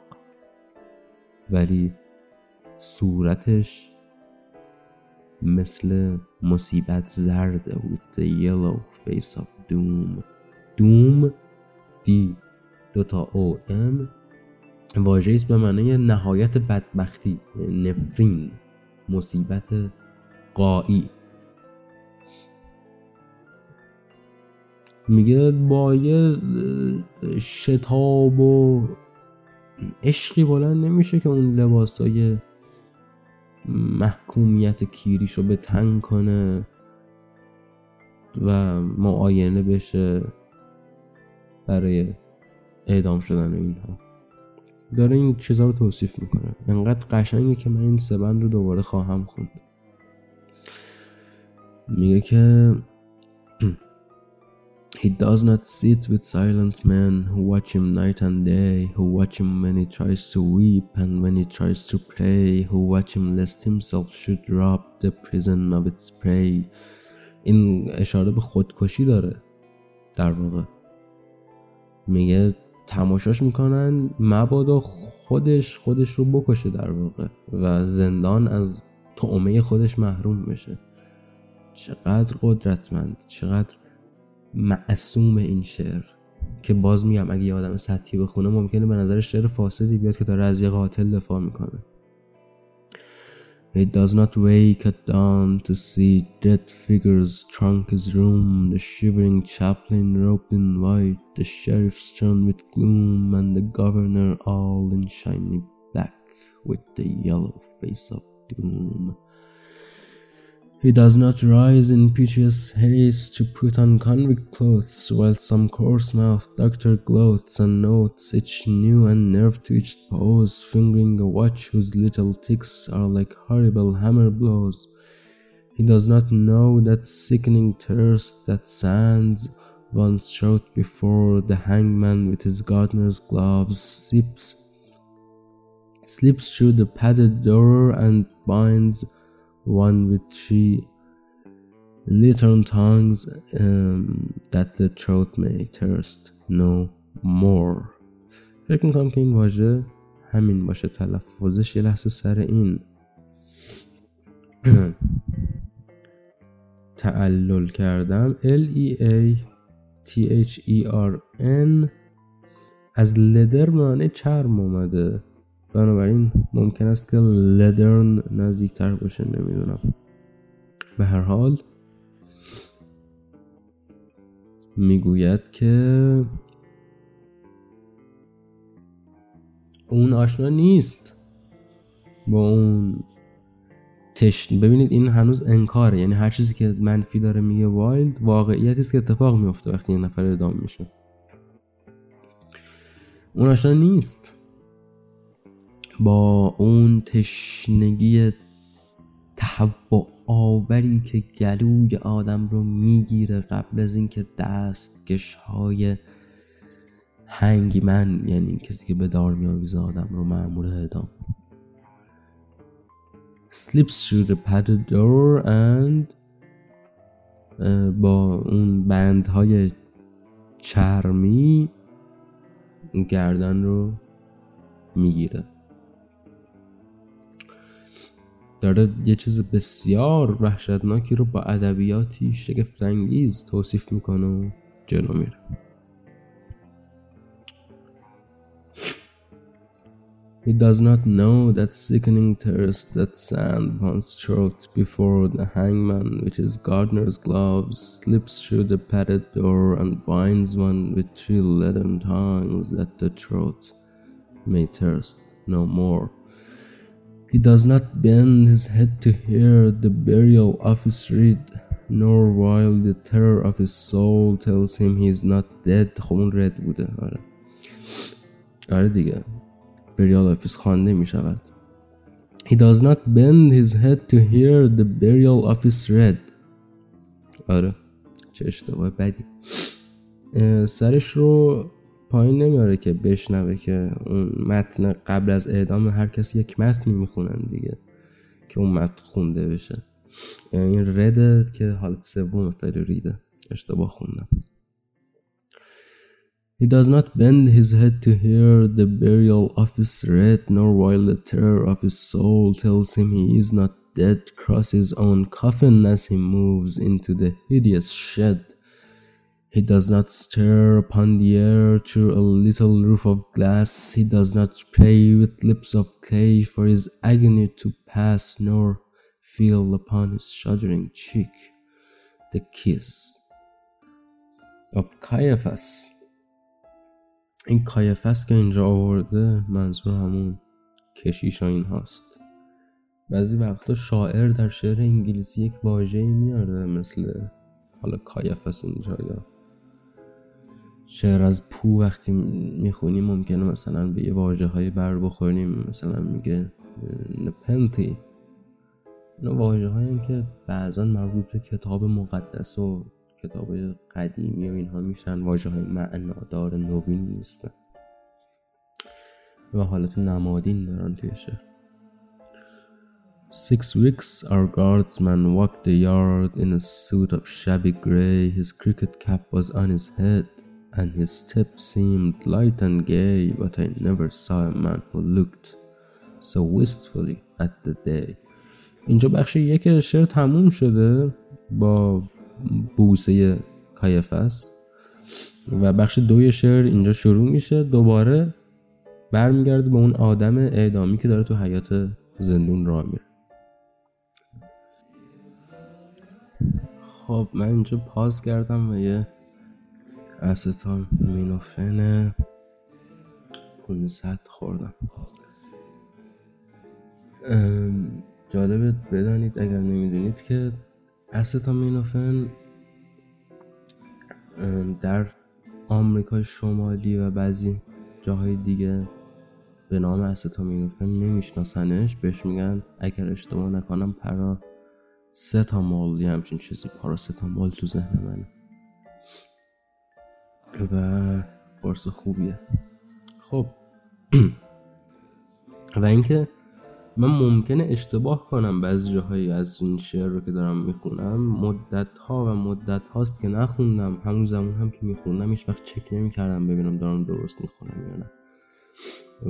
ولی صورتش مثل مصیبت زرده. With the yellow face of doom. Doom دی دوتا او ام واژه‌ای است به معنی نهایت بدبختی، نفرین، مصیبت غایی. میگه با یه شتاب و عشقی بلند نمیشه که اون لباسای محکومیت کیریشو به تن کنه و معاینه بشه برای اعدام شدن اینها. داره این چیزا رو توصیف میکنه، انقدر قشنگه که من این سه بند رو دوباره خواهم خوند. میگه که He does not sit with silent men who watch him night and day, who watch him when he tries to weep and when he tries to pray, who watch him lest himself should rob the prison of its prey. این اشاره به خودکشی داره در واقع. میگه تماشاش میکنن مبادا خودش رو بکشه در واقع، و زندان از طعمه خودش محروم بشه. چقدر قدرتمند، چقدر معصوم این شعر، که باز میگم اگه یه آدم سطحی بخونه ممکنه به نظر شعر فاسدی بیاد که داره از یه قاتل دفاع میکنه. It does not wake at dawn to see dead figures trunk his room, the shivering chaplain robed in white, the sheriff stern with gloom, and the governor all in shiny black with the yellow face of doom. He does not rise in piteous haste to put on convict clothes, while some coarse-mouthed doctor gloats and notes each new and nerve-twitched pose, fingering a watch whose little ticks are like horrible hammer blows. He does not know that sickening thirst that sands one's throat before the hangman with his gardener's gloves sips slips through the padded door and binds one with three little tongues that the throat may thirst no more. فکر میکنم که این واژه همین باشه تلفظش. یه لحظه سر این تعلل کردم. Leathern از لدر معنی چرم اومده، بنابراین ممکن است که لدرن نزدیکتر باشه، نمیدونم. به هر حال میگوید که اون آشنا نیست با اون تشن. ببینید این هنوز انکاره، یعنی هر چیزی که منفی داره میگه وایلد واقعیتی است که اتفاق میفته وقتی این نفر اعدام میشه. اون آشنا نیست با اون تشنگی تحبع آوری که گلوی آدم رو میگیره قبل از اینکه دستکش‌های هنگیمن، یعنی کسی که به دار می‌آویزه آدم رو، مأمور اعدام. slips through the padded door and با اون بندهای چرمی گردن رو میگیره. داره یه چیز بسیار وحشتناکی رو با ادبیاتی شگفت‌انگیز توصیف میکنه و جلو میره. He does not know that sickening thirst that sands one's throat before the hangman with his gardener's gloves slips through the padded door and binds one with three leathern tongues that the throat may thirst no more. He does not bend his head to hear the burial of his reed, nor while the terror of his soul tells him he is not dead. خون رد بوده. آره دیگه. burial of his خوانده می شود. He does not bend his head to hear the burial of his reed. آره چه اشتباه بدی. سرش رو پایین نمیاره که بشنوه که اون متن قبل از اعدام هر کسی یک متن میخونن دیگه که اون متن خونده بشه. یعنی رده که حالت سوم فریده اشتباه خوندم. He does not bend his head to hear the burial of his red, nor while the terror of his soul tells him he is not dead, cross his own coffin as he moves into the hideous shed. He does not stare upon the air through a little roof of glass. He does not pray with lips of clay for his agony to pass, nor feel upon his shuddering cheek the kiss of Caiaphas. این کایفس که اینجا آورده منظور همون کشیش ها این هاست. بعضی وقتا شاعر در شعر انگلیسی یک واژه‌ای میاره مثل حالا کایفس اینجا، یا شعر از پو وقتی میخونیم ممکنه مثلا به یه واژه‌های بر بخوریم، مثلا میگه نپنتی. این واژه‌هایی هم که بعضا مربوط به کتاب مقدس و کتاب قدیمی و اینها میشن، واژه های معنادار نوین نیستن و حالت نمادین دارن توی شعر. 6 weeks our guardsman walked the yard in a suit of shabby grey. His cricket cap was on his head and his step seemed light and gay, but I never saw a man who looked so wistfully at the day. اینجا بخش یک شعر تموم شده با بوسه کایفس و بخش 2 شعر اینجا شروع میشه. دوباره برمیگرده به اون آدم اعدامی که داره تو حیات زندون راه میره. خب من اینجا پاس کردم و یه استامینوفن 500 خوردم. جالبه بدانید اگر نمیدونید که استامینوفن در آمریکای شمالی و بعضی جاهای دیگه به نام استامینوفن نمیشناسنش، بهش میگن اگر اشتباه نکنم پاراستامول، یه همچین چیزی. پاراستامول تو ذهن منه و قرص خوبیه. خب و اینکه من ممکنه اشتباه کنم بعضی جاهایی از این شعر رو که دارم میخونم، مدت هاست که نخوندم، همون زمان هم که میخوندم هیچ وقت چک نمیکردم ببینم دارم درست میخونم یا نه.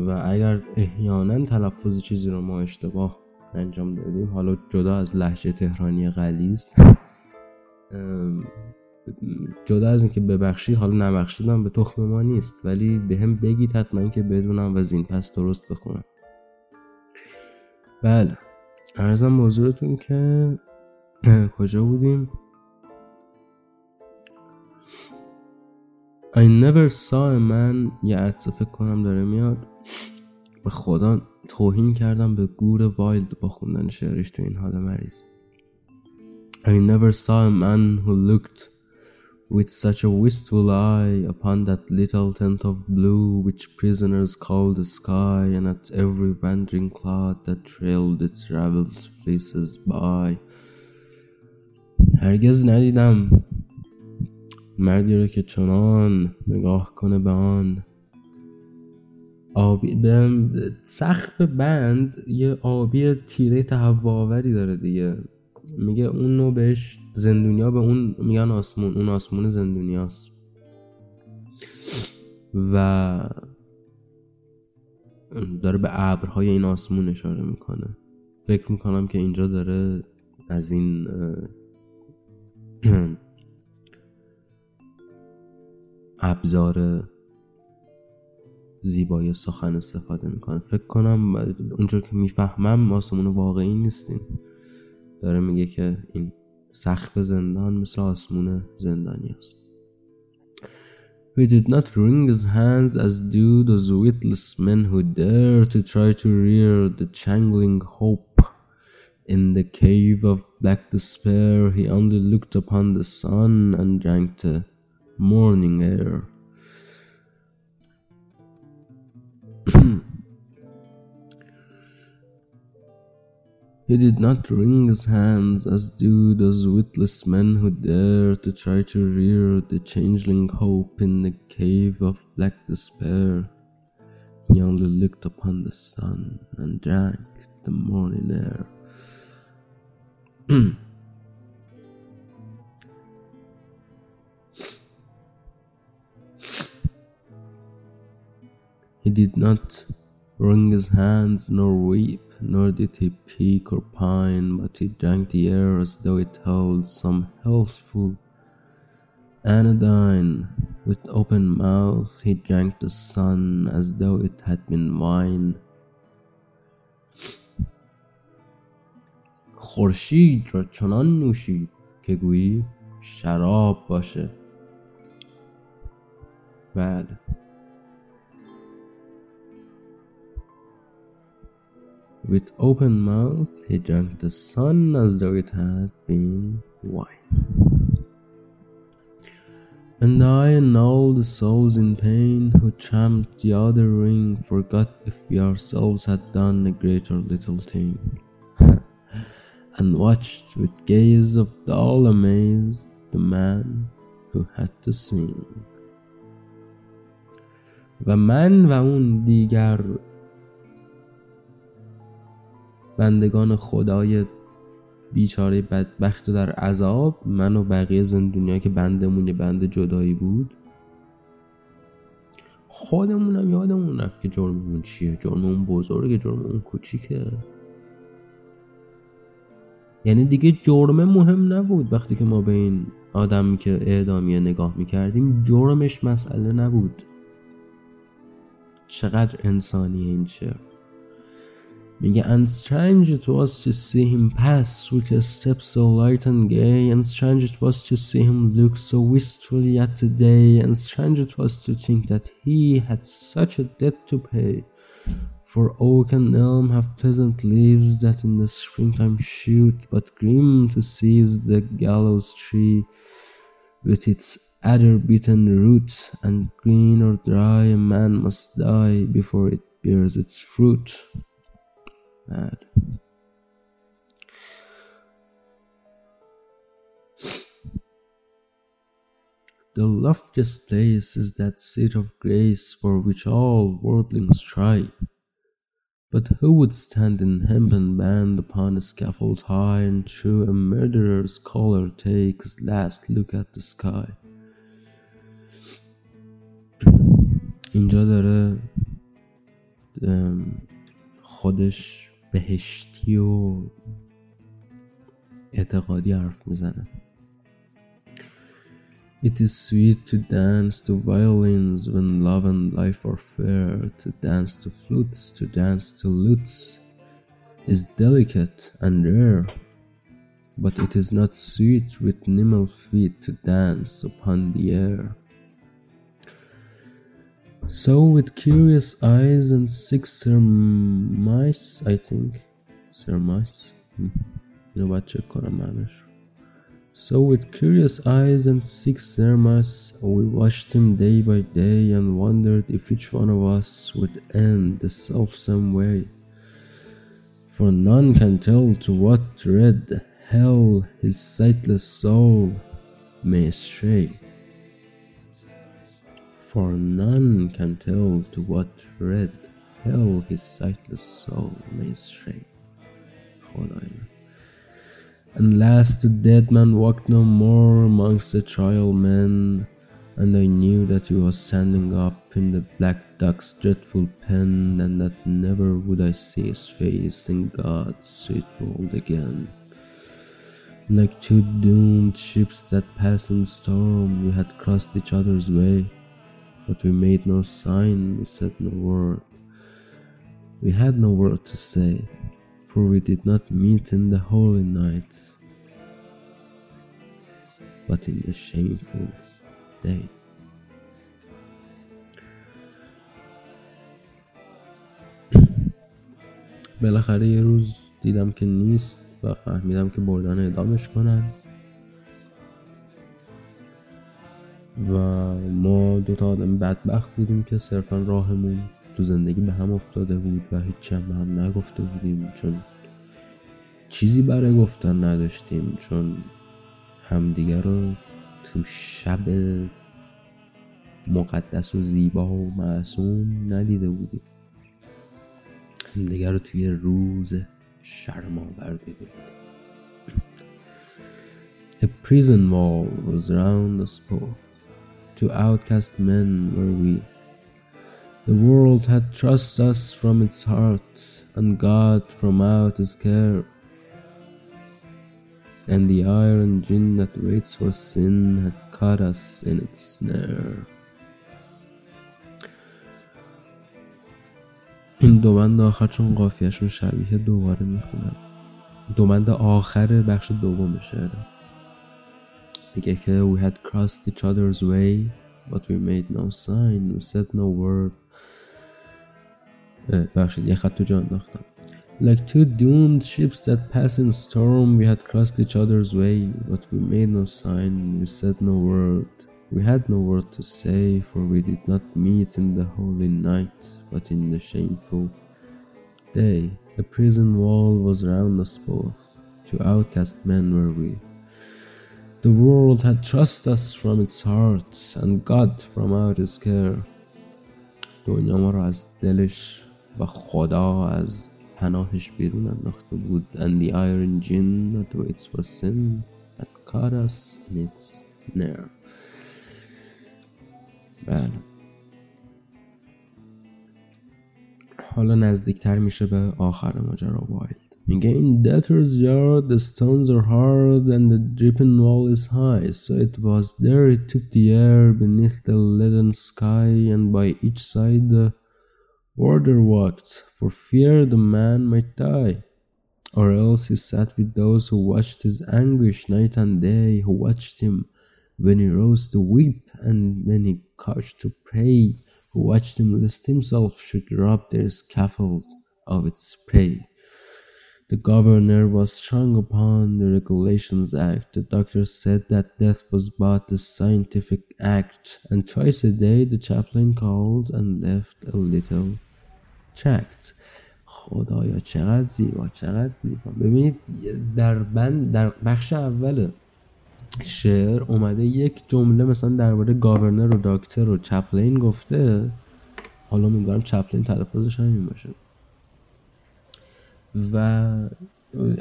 و اگر احیانا تلفظ چیزی رو ما اشتباه انجام دادیم، حالا جدا از لهجه تهرانی غلیظ، جدا از اینکه ببخشید حالا نبخشیدم به تخم ما نیست، ولی بهم بگید حتما این که بدونم و زین پس درست بخونم. بله، عرضم به حضورتون که کجا بودیم؟ I never saw a man، یه عدسه فکر کنم داره میاد. به خدا توهین کردم به گور وایلد با خوندن شعرش تو این حال مریض. I never saw a man who looked with such a wistful eye upon that little tent of blue which prisoners call the sky, and at every wandering cloud that trailed its raveled fleeces by. هرگز ندیدم مردی رو که چنان نگاه کنه به آن آبی، به سقف بند یه آبی تیره تهوع‌آوری داره دیگه، میگه اون رو بهش زندونیا، به اون میگن آسمون، اون آسمون زندونیاست. و داره به ابرهای این آسمون اشاره میکنه. فکر میکنم که اینجا داره از این ابزار زیبایی سخن استفاده میکنه. فکر کنم اونجور که میفهمم آسمون واقعی نیستیم، داره میگه که این سقف زندان مثل آسمون زندانی است. He did not wring his hands as do those witless men who dare to try to rear the changling hope in the cave of black despair. He only looked upon the sun and drank the morning air. He did not wring his hands as do those witless men who dare to try to rear the changeling hope in the cave of black despair. He only looked upon the sun and drank the morning air. He did not wring his hands nor weep, nor did he peak or pine, but he drank the air as though it held some healthful anodyne. With open mouth he drank the sun as though it had been wine. خورشید را چنان نوشید که گویی شراب باشه. بله، with open mouth he drank the sun as though it had been wine. And I and all the souls in pain who tramped the other ring forgot if we ourselves had done a great or little thing, and watched with gaze of dull amaze the man who had to sing. و من و اون دیگر بندگان خدای بیچاره بدبخت و در عذاب، من و بقیه زندونیا که بندمون یه بند جدایی بود، خودمونم یادمون رفت که جرممون چیه، جرممون بزرگه، جرممون کوچیکه. یعنی دیگه جرمه مهم نبود. وقتی که ما به این آدمی که اعدامیه نگاه میکردیم، جرمش مسئله نبود. چقدر انسانیه این شعر. میگه and strange it was to see him pass with a step so light and gay, and strange it was to see him look so wistfully yet today, and strange it was to think that he had such a debt to pay. For oak and elm have pleasant leaves that in the springtime shoot, but grim to see is the gallows tree with its adder beaten root, and green or dry a man must die before it bears its fruit. Bad. The loftiest place is that seat of grace for which all worldlings try, But who would stand in hempen band upon a scaffold high and true a murderer's collar take his last look at the sky؟ اینجا داره خودش بهشتی و اعتقادی حرف میزنه. It is sweet to dance to violins when love and life are fair, to dance to flutes, to dance to lutes is delicate and rare, but it is not sweet with nimble feet to dance upon the air. So with curious eyes and six surmise, I think, surmise, نوبت چک کنم معنیش. So with curious eyes and six surmise, we watched him day by day and wondered if each one of us would end the self some way. For none can tell to what dread hell his sightless soul may stray. For none can tell to what dread hell his sightless soul may stray. خدایا. And last the dead man walked no more amongst the trial men, and I knew that he was standing up in the black duck's dreadful pen, and that never would I see his face in God's sweet world again. Like two doomed ships that pass in storm, we had crossed each other's way, but we made no sign, we said no word. We had no word to say, for we did not meet in the holy night, but in the shameful day. بالاخره یه روز دیدم که نیست و فهمیدم که بردن اعدامش کنن و ما دوتا آدم بدبخت بودیم که صرفا راهمون تو زندگی به هم افتاده بود و هیچی هم به هم نگفته بودیم، چون چیزی برای گفتن نداشتیم، چون همدیگر رو تو شب مقدس و زیبا و معصوم ندیده بودیم، همدیگر رو توی روز شرم‌آور دیده بودیم. A prison wall was round us both. Two outcast men were we. The world had thrust us from its heart, and God from out his care. And the iron gin that waits for sin had caught us in its snare. این دو بند آخر چون قافیه‌شون شبیه دوباره میخونم. دو بند آخر بخش دوم شعره. میگه که we had crossed each other's way, but we made no sign, we said no word. بخشید یه خط تو جا انداختم. Like two doomed ships that pass in storm, we had crossed each other's way, but we made no sign, we said no word. We had no word to say, for we did not meet in the holy night, but in the shameful day. A prison wall was round us both. Two outcast men were we. The world had thrust us from its heart, and God from out his care. دنیا ما رو از دلش و خدا از پناهش بیرون انداخته بود. And the iron gin that waits for sin had caught us in its snare. بله. حالا نزدیکتر میشه به آخر ماجرا وایلد. میگه in debtor's yard the stones are hard and the dripping wall is high, so it was there it took the air beneath the leaden sky, and by each side the warder walked, for fear the man might die, or else he sat with those who watched his anguish night and day, who watched him when he rose to weep and when he couched to pray, who watched him lest himself should rob their scaffold of its prey. The governor was strong upon the Regulations Act. The doctor said that death was but a scientific act, and twice a day the chaplain called and left a little tract. خدایا چقدر زیبا، چقدر زیبا. ببینید در بخش اول شعر اومده یک جمله مثلا درباره گاورنر و دکتر و چپلین گفته. حالا میگم چپلین تلفظش همین باشه. و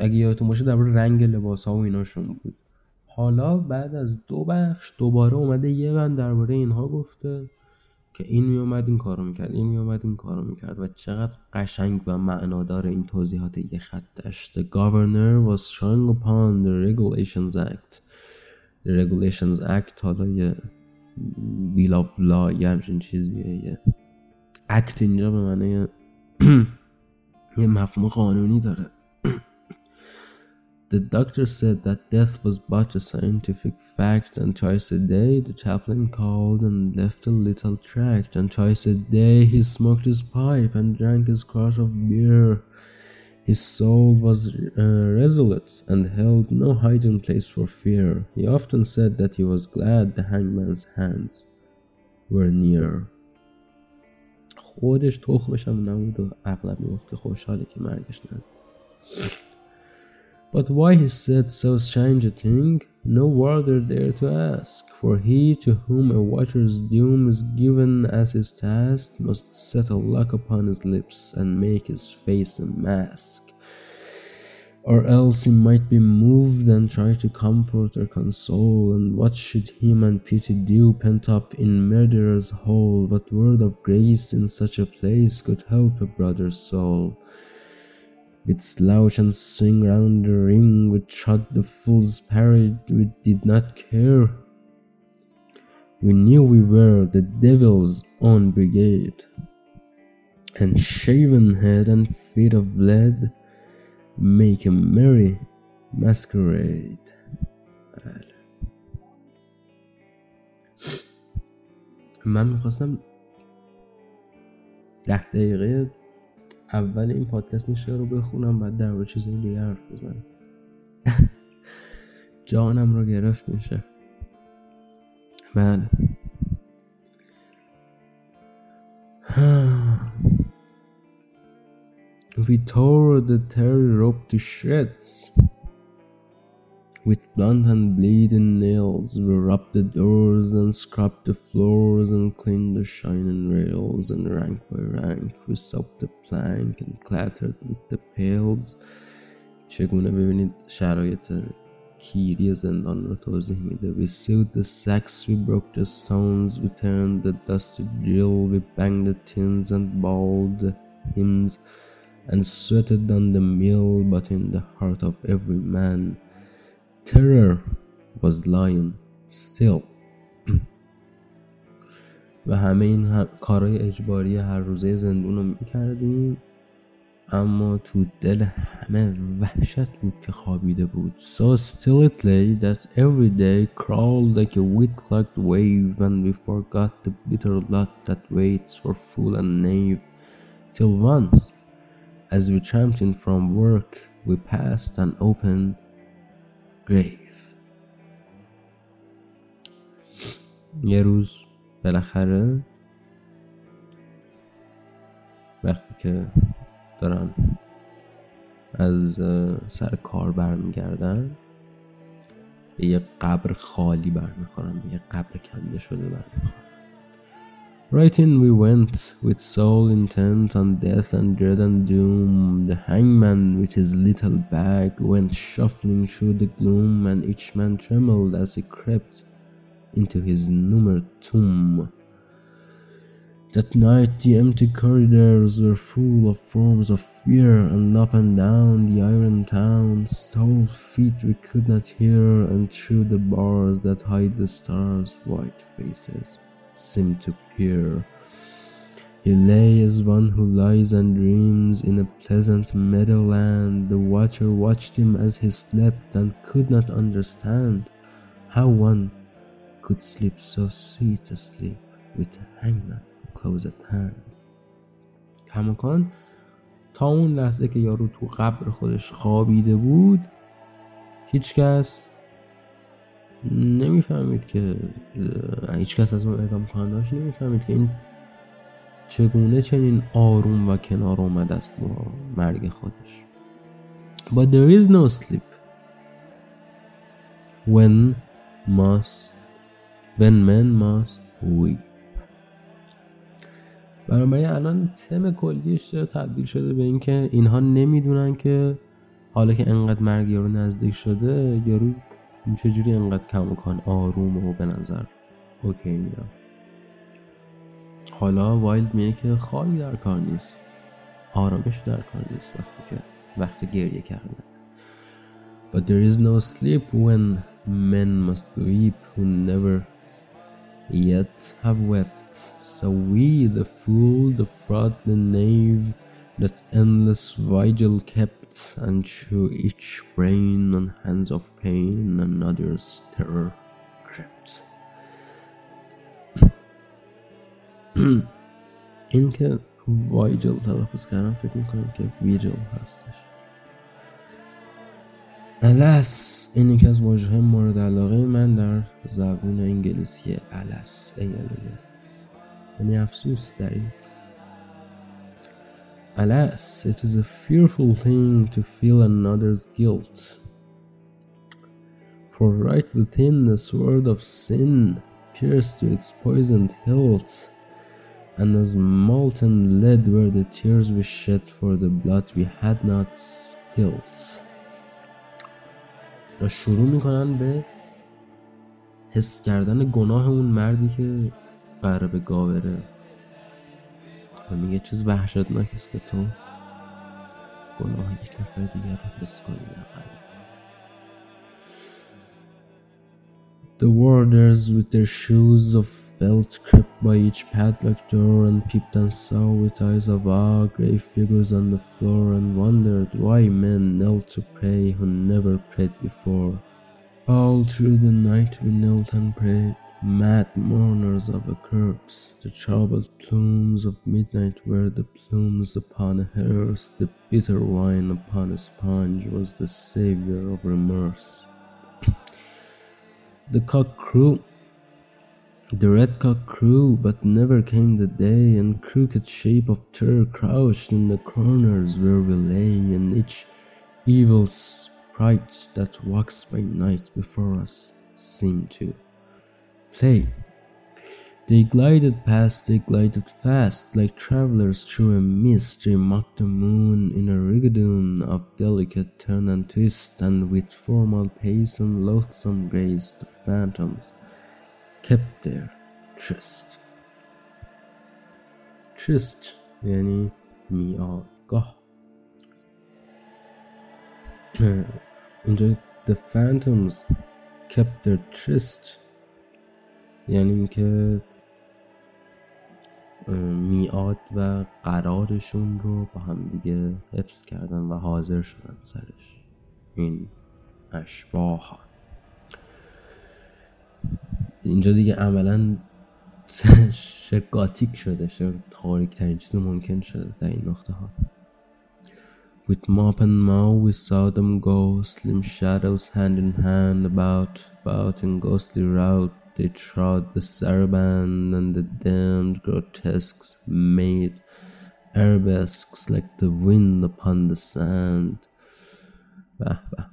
اگه یادتون باشه درباره رنگ لباس‌ها و ایناشون بود. حالا بعد از 2 بخش دوباره اومده یه بند درباره اینها گفته که این میومد این کارو میکرد، این میومد این کارو میکرد و چقدر قشنگ و معنادار این توضیحات یه خطش. The governor was strong upon the regulations act. The regulations act حالا یه bill of law یه همچین چیزیه، یه act اینجا به معنی یه مفهوم قانونی داره. The doctor said that death was but a scientific fact, and twice a day the chaplain called and left a little tract, and twice a day he smoked his pipe and drank his quart of beer. His soul was resolute and held no hiding place for fear. He often said that he was glad the hangman's hands were near. خودش تخمشم نمود و اغلب میگفت که خوشحاله که مرگش نزدیک. But why he said so strange a thing, no warder dare to ask, for he to whom a watcher's doom is given as his task must set a lock upon his lips and make his face a mask, or else he might be moved and try to comfort or console, and what should him and pity do pent up in murderer's hole? What word of grace in such a place could help a brother's soul? With slouch and swing round the ring, which shot the fool's parrot, we did not care. We knew we were the devil's own brigade. And shaven head and feet of lead make a merry masquerade. من میخواستم 10 دقیقه اول این پادکست نشه رو بخونم بعد در مورد چیزای دیگه حرف بزنم. جانم رو گرفت میشه. بله. We tore the terry rope to shreds. With blunt and bleeding nails, we rubbed the doors and scrubbed the floors and cleaned the shining rails, and rank by rank we sopped the plank and clattered with the pails. چگونه ببینید شرایط کیری زندان رو توضیح میده. We sewed the sacks, we broke the stones, we turned the dusty drill, we banged the tins and bawled the hymns and sweated on the mill, but in the heart of every man terror was lying still. و همه این کارهای اجباری هر روزه زندون رو میکردیم، اما تو دل همه وحشت بود که خوابیده بود. So still it lay that every day crawled like a wheat-clogged wave, and we forgot the bitter lot that waits for fool and knave, till once, as we tramped in from work, we passed an open grave. یه روز بالاخره وقتی که دارن از سر کار برمیگردن به یه قبر خالی برمیخورن، به یه قبر کنده شده برمیخورن. Right in we went with soul intent on death and dread and doom. The hangman with his little bag went shuffling through the gloom, and each man trembled as he crept into his numbered tomb. That night the empty corridors were full of forms of fear, and up and down the iron town stole feet we could not hear, and through the bars that hide the stars white faces seemed to peer. He lay as one who lies and dreams in a pleasant meadowland. The watcher watched him as he slept and could not understand how one could sleep so sweet a sleep with a hangman close at hand. همکان تا اون لحظه که یارو تو قبر خودش خوابیده بود هیچکس نمیفهمید که هیچکس از اون اعدام کنندهاش نمیفهمید که این چگونه چنین آروم و کنار اومده است با مرگ خودش. But there is no sleep when men must weep. بنابراین الان تم کلیش تبدیل شده به این که اینها نمیدونن که حالا که انقدر مرگ یارو نزدیک شده یارو چجوری انقدر کماکان آروم و به نظر اوکی میاد. حالا وایلد میگه که خوابی در کار نیست، آرامش در کار نیست وقتی گریه کردن. But there is no sleep when men must weep who never yet have wept. So we, the fool, the fraud, the knave, that endless vigil kept, and to each brain on hands of pain, another's terror crept. این که وایجل تلفظ کردم فکر میکنم که ویجل هستش. الس این یکی از واژه‌های مورد علاقه من در زبان انگلیسیه. الس ای الس یعنی افسوس داری. الس it is a fearful thing to feel another's guilt, for right within the sword of sin pierced to its poisoned hilt, and as molten lead were the tears we shed for the blood we had not spilled. و شروع میکنن به حس کردن گناه اون مردی که قراره به گا بره و میگه چیز وحشتناک است که تو گناه یک نفر دیگر رو حس کنی. The warders with their shoes of felt crept by each padlock door and peeped and saw with eyes of awe grave figures on the floor and wondered why men knelt to pray who never prayed before. All through the night we knelt and prayed, mad mourners of a corpse. The troubled plumes of midnight were the plumes upon a hearse, the bitter wine upon a sponge was the savior of remorse. The cock crew. The red cock crew, but never came the day, and crooked shape of terror crouched in the corners where we lay, and each evil sprite that walks by night before us seemed to play. They glided past, they glided fast, like travelers through a mist. They mocked the moon in a rigadoon of delicate turn and twist, and with formal pace and loathsome grace, the phantoms kept their tryst. Tryst یعنی میاگاه. اینجا the phantoms kept their tryst یعنی اینکه میاد و قرارشون رو با هم دیگه حفظ کردن و حاضر شدن سرش. این اشباح اینجا دیگه عملا شرگاتیک شده، تاریک ترین چیز ممکن شده در این نقطه ها. With mop and mow we saw them go, slim shadows hand in hand about in ghostly route. They trod the saraband and the damned grotesques made arabesques like the wind upon the sand. Bah, bah.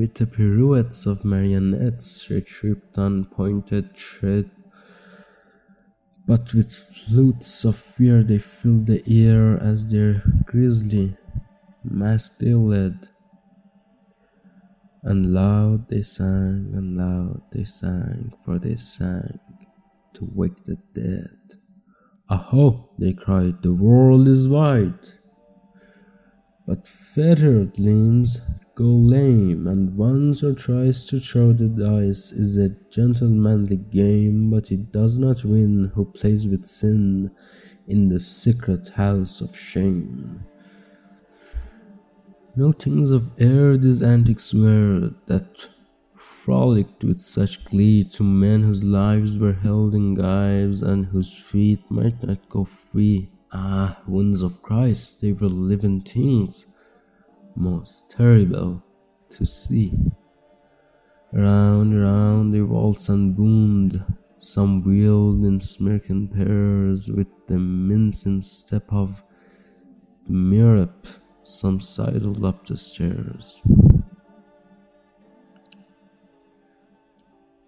With the pirouettes of marionettes, she tripped on pointed thread. But with flutes of fear they filled the air as their grisly mask they led. And loud they sang, and loud they sang, for they sang to wake the dead. Aho! They cried, the world is wide. But fettered limbs go lame, and once or twice to throw the dice is a gentlemanly game, but it does not win who plays with sin in the secret house of shame. No things of air these antics were that frolicked with such glee to men whose lives were held in gyves and whose feet might not go free. Ah, wounds of Christ, they were living things, most terrible to see. Round, round they waltzed and boomed, some wheeled in smirking pairs with the mincing step of the mirror Some sidled up the stairs.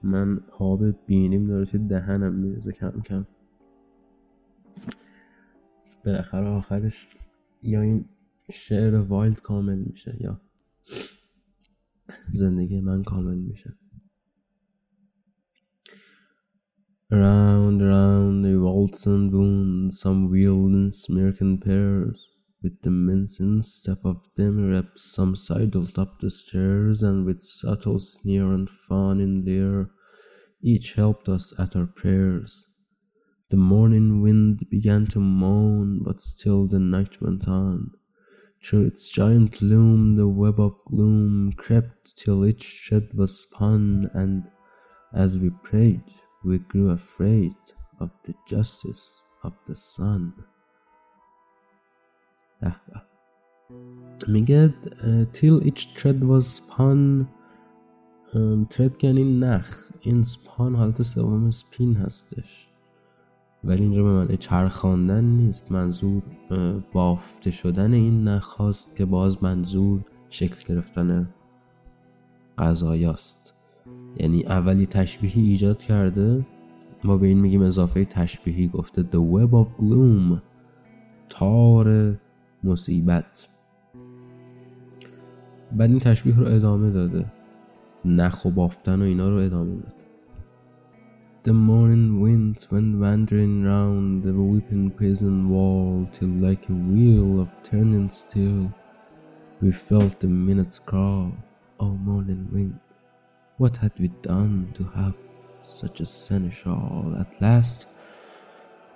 من آب بینیم داره توی دهنم میرزه کم کم. بالاخره آخرش یا این شعر وایلد کامل میشه یا زندگی من کامل میشه. Round, round a waltzing boon, some wheeled and smirk in pairs. With the mincing step of them raps, some sidled up the stairs, and with subtle sneer and fun in leer, each helped us at our prayers. The morning wind began to moan, but still the night went on. Through its giant loom, the web of gloom crept till each shed was spun, and as we prayed, we grew afraid of the justice of the sun. میگه till each thread was spun. thread یعنی نخ، این spun حالت سوم spin هستش، ولی اینجا به معنی چرخاندن نیست، منظور بافته شدن این نخ هست که باز منظور شکل گرفتن قضایاست. یعنی اولی تشبیهی ایجاد کرده، ما به این میگیم اضافه تشبیهی. گفته the web of gloom، تار مصیبت. بعد این تشبیه رو ادامه داده، نخ و بافتن و اینا رو ادامه داده. The morning wind went wandering round the weeping prison wall, till like a wheel of turning steel, we felt the minutes crawl. Oh morning wind, what had we done to have such a seneschal? At last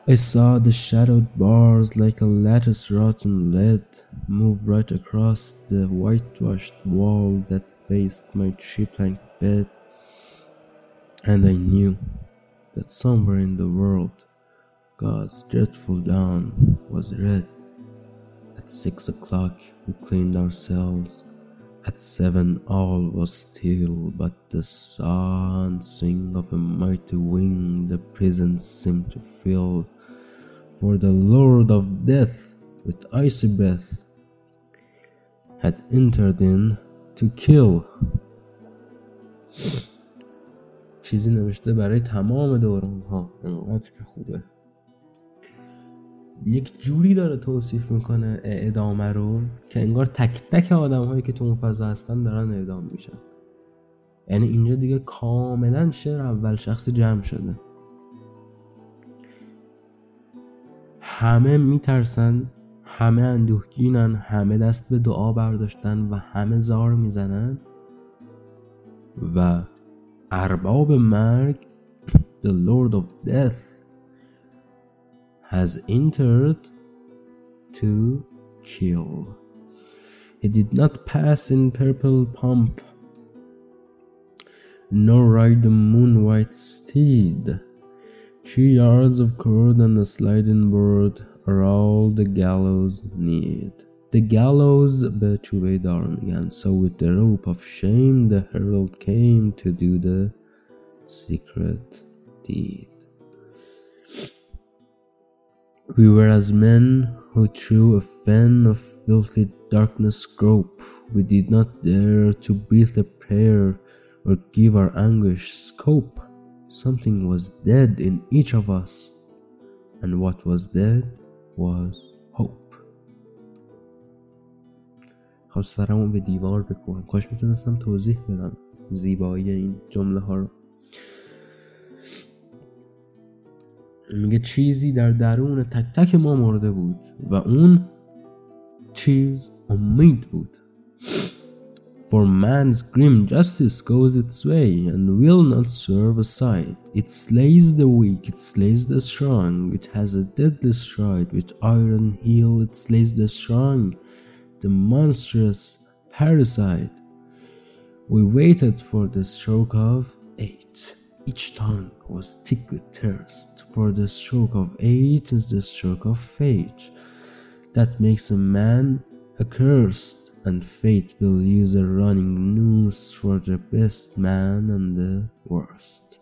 I saw the shadowed bars like a lattice rotten lead move right across the whitewashed wall that faced my tree-plank bed, and I knew that somewhere in the world God's dreadful dawn was red. At 6 o'clock we cleaned ourselves, at 7 all was still, but the song of a mighty wing the prison seemed to fill, for the Lord of Death, with icy breath, had entered in to kill. چیزی نوشته برای تمام دوران ها، اینقدر که خوبه. یک جوری داره توصیف میکنه اعدامه رو که انگار تک تک آدم هایی که تو اون فضا هستن دارن اعدام میشن. یعنی اینجا دیگه کاملا شعر اول شخص جمع شده. همه میترسن، همه اندوهگینن، همه دست به دعا برداشتن و همه زار میزنن و ارباب مرگ The Lord of Death has entered to kill. He did not pass in purple pomp, nor ride the moon-white steed. 3 yards of cord and a sliding board are all the gallows need. The gallows به چوبه دار میگن. So with the rope of shame the herald came to do the secret deed. We were as men who through a fen of filthy darkness grope. We did not dare to breathe a prayer or give our anguish scope. Something was dead in each of us, and what was dead was hope. خب سرمو به دیوار بکنم. کاش میتونستم توضیح بدم زیبایی این جمله ها رو. میگه چیزی در درون تک تک ما مرده بود و اون چیز امید بود. For man's grim justice goes its way and will not serve aside. It slays the weak, it slays the strong, it has a deadly stride, with iron heel it slays the strong, the monstrous parasite. We waited for the stroke of 8. Each tongue was thick with thirst, for the stroke of 8 is the stroke of fate. That makes a man accursed. And fate will use a running noose for the best man and the worst.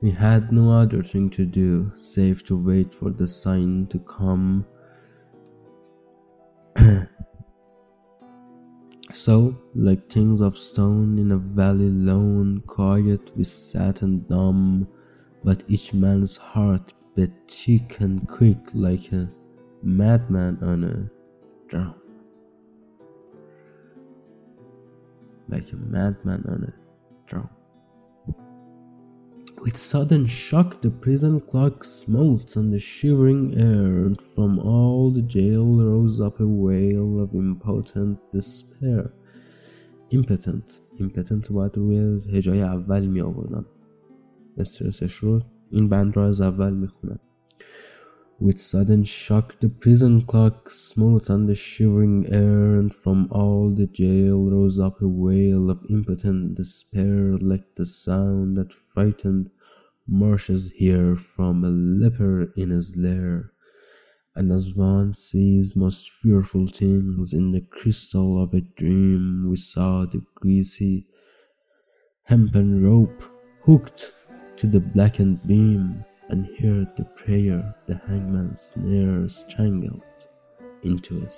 We had no other thing to do save to wait for the sign to come So, like things of stone in a valley lone, quiet we sat and dumb, but each man's heart beat thick and quick like a madman on a drum. With sudden shock the prison clock smote on the shivering air, and from all the jail rose up a wail of impotent despair. Impotent باید روی هجای اول می آوردم، استرسش رو این بند را از اول می خونم. With sudden shock the prison clock smote on the shivering air, and from all the jail rose up a wail of impotent despair, like the sound that frightened marshes hear from a leper in his lair. And as one sees most fearful things in the crystal of a dream, we saw the greasy hempen rope hooked to the blackened beam, and heard the prayer the hangman's snare strangled into a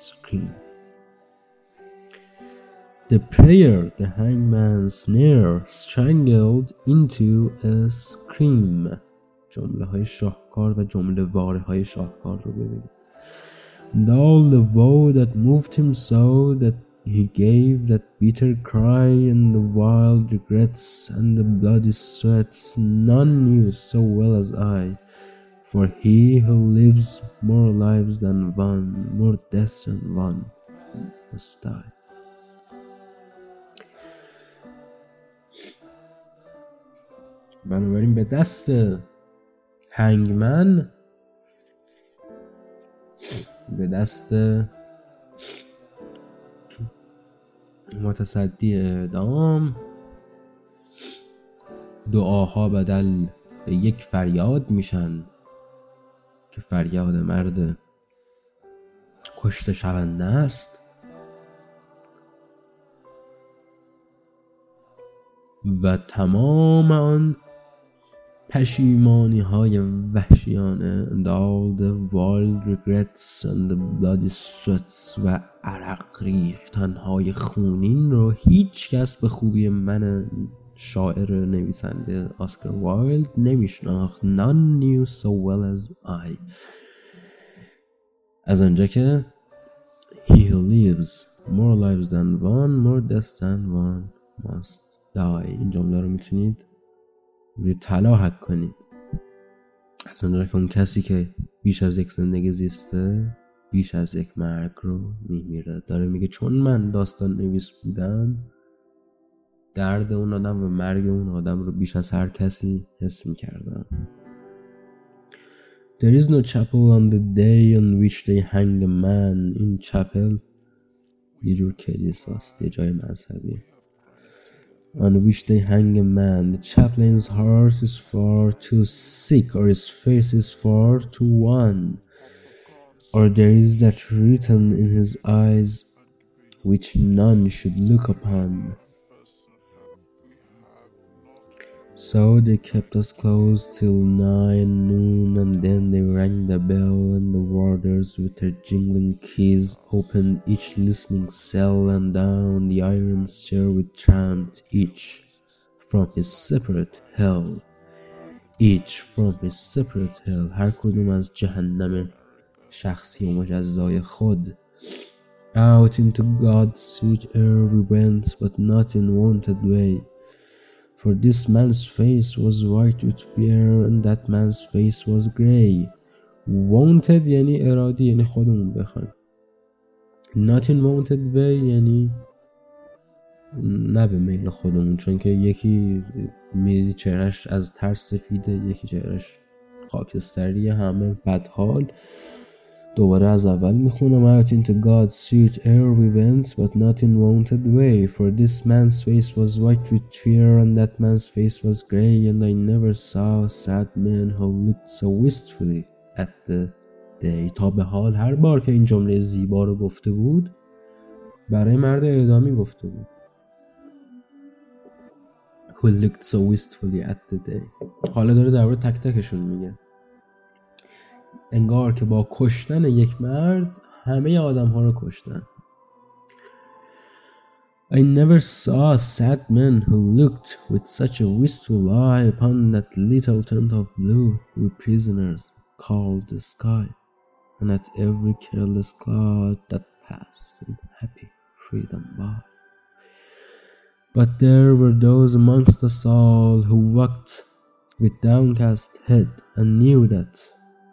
scream. جمله های شاهکار و جمله واره های شاهکار رو ببینید. And all the woe that moved him so that he gave that bitter cry, and the wild regrets and the bloody sweats none knew so well as I, for he who lives more lives than one, more deaths than one, must die. بنابراین به دست هنگمن، به دست متصدی اعدام، دعاها بدل به یک فریاد میشن که فریاد مرد کشته شونده است، و تمام آن پشیمانی های وحشیانه، and all the wild regrets and the bloody sweats و عرق ریختن های خونین رو هیچ کس به خوبی من شاعر نویسنده آسکار وایلد نمیشناخت. None knew so well as I. از آنجا که he who lives more lives than one, more deaths than one must die. این جمله رو میتونید روی طلا حک کنید. از آنجا که اون کسی که بیش از یک زندگی زیسته بیش از یک مرگ رو میمیره. داره میگه چون من داستان نویس بودم درد اون آدم و مرگ اون آدم رو بیش از هر کسی حس میکردم. There is no chapel on the day on which they hang a man. این چپل یه جور کلیساست، یه جای مذهبیه. On which they hang a man. The chaplain's heart is far too sick, or his face is far too wan, or there is that written in his eyes which none should look upon. So they kept us close till 9 noon, and then they rang the bell, and the warders with their jingling keys opened each listening cell, and down the iron stair we tramped, each from his separate hell. هر کدوم از جهنم شخصی و مجزای خود. Out into God's sweet air we went, but not in wonted way. For this man's face was white with fear, and that man's face was grey. Wanted یعنی ارادی، یعنی خودمون بخوایم. Not in wanted way یعنی نه به میل خودمون، چون که یکی میری چهرش از ترس سفیده، یکی چهرش خاکستری، همه بدحال. دوباره از اول میخونم. Out into God's sweet air we went, but not in wanted way. For this man's face was white with fear, and that man's face was grey, and I never saw sad men who looked so wistfully at the day. تا به حال هر بار که این جمله زیبا رو گفته بود برای مرد اعدامی گفته بود. Who looked so wistfully at the day. حالا داره درباره تک تکشون میگه. انگار که با کشتن یک مرد همه آدم ها رو کشتن. I never saw a sad man who looked with such a wistful eye upon that little tent of blue we prisoners called the sky, and at every careless cloud that passed in happy freedom by. But there were those amongst us all who walked with downcast head and knew that,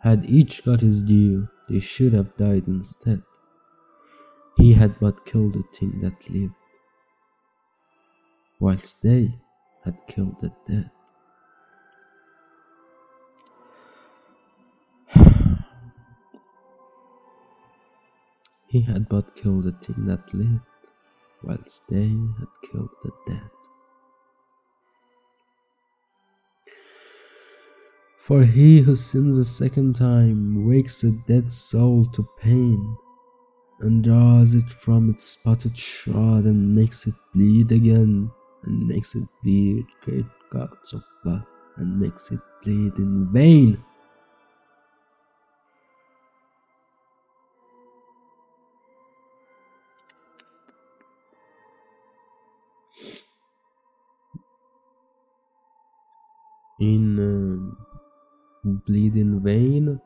had each got his due, they should have died instead. He had but killed the thing that lived, whilst they had killed the dead. He had but killed the thing that lived, whilst they had killed the dead. For he who sins a second time wakes a dead soul to pain, and draws it from its spotted shroud, and makes it bleed again, and makes it bleed great gouts of blood, and makes it bleed in vain. این bleed in vain.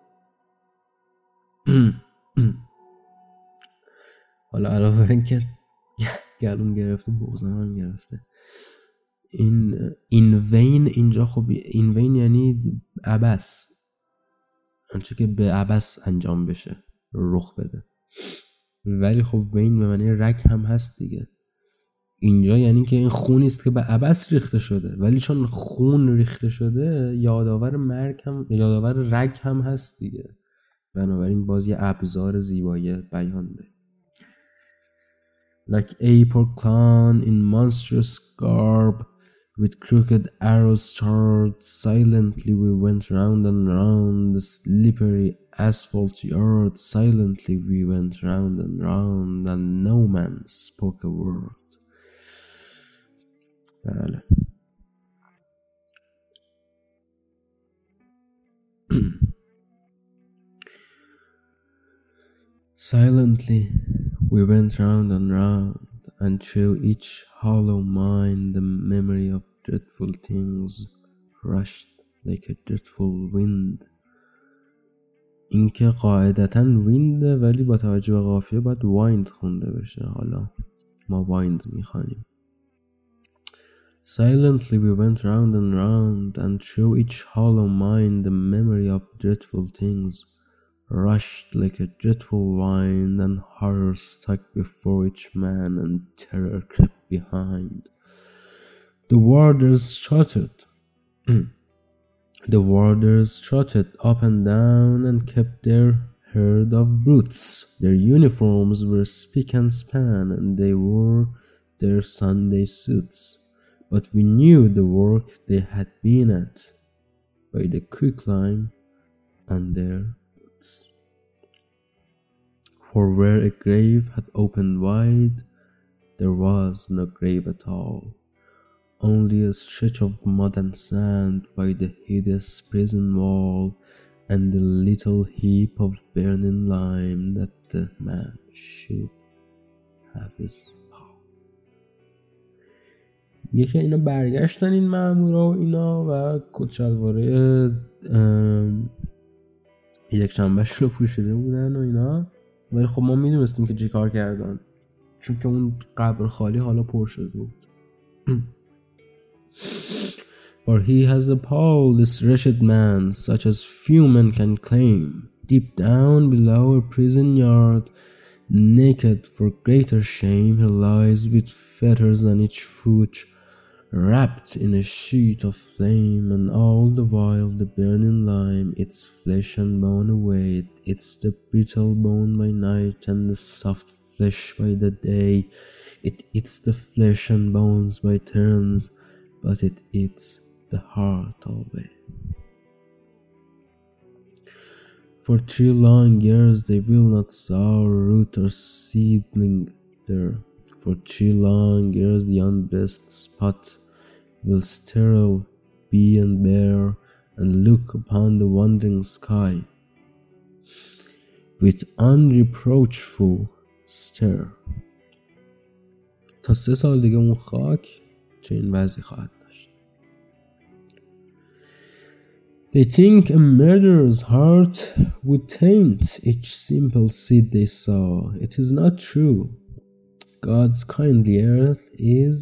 حالا علاوه بر اینکه گلوم گرفته بغضم هم گرفته، این vain اینجا خب این vain یعنی عبث، آنچه که به عبث انجام بشه رخ بده، ولی خب vain به معنی رگ هم هست دیگه. اینجا یعنی که این خونی است که به عبث ریخته شده، ولی چون خون ریخته شده یادآور مرگ هم یادآور رگ هم هست دیگه، بنابراین باز یه ابزار زیبایی بیان ده. Like a porcelain in monstrous garb with crooked arrows charred, silently we went round and round the slippery asphalt yard, silently we went round and round and no man spoke a word. بله. Silently we went round and round, and through each hollow mind the memory of dreadful things rushed like a dreadful wind. این که قاعدتاً وینده، ولی با توجه به قافیه باید وایند خونده بشه. حالا ما وایند میخوانیم. Silently we went round and round, and through each hollow mind the memory of dreadful things rushed like a dreadful wind, and horror stuck before each man, and terror crept behind. The warders trotted up and down and kept their herd of brutes. Their uniforms were spick and span, and they wore their Sunday suits. But we knew the work they had been at by the quick lime and their roots. For where a grave had opened wide, there was no grave at all, only a stretch of mud and sand by the hideous prison wall and the little heap of burning lime that the man should have his. یکی اینا برگشتن این مامورا و اینا و کچلواره یک شنبهش رو پوشیده بودن و اینا، ولی خب ما میدونستیم که چی کار کردن، چون که اون قبر خالی حالا پر شده بود. For he has appalled this wretched man such as few men can claim, deep down below a prison yard, naked for greater shame he lies with fetters on each foot, wrapped in a sheet of flame, and all the while the burning lime eats flesh and bone away. It eats the brittle bone by night and the soft flesh by the day. It eats the flesh and bones by turns, but it eats the heart always. For three long years they will not sow root or seedling there. For three long years the unblessed spot will sterile be and bare, and look upon the wandering sky. with unreproachful stare. تا 3 سال دیگه اون خاک چنین وضعی خواهد داشت. They think a murderer's heart would taint each simple seed they saw. It is not true. God's kindly earth is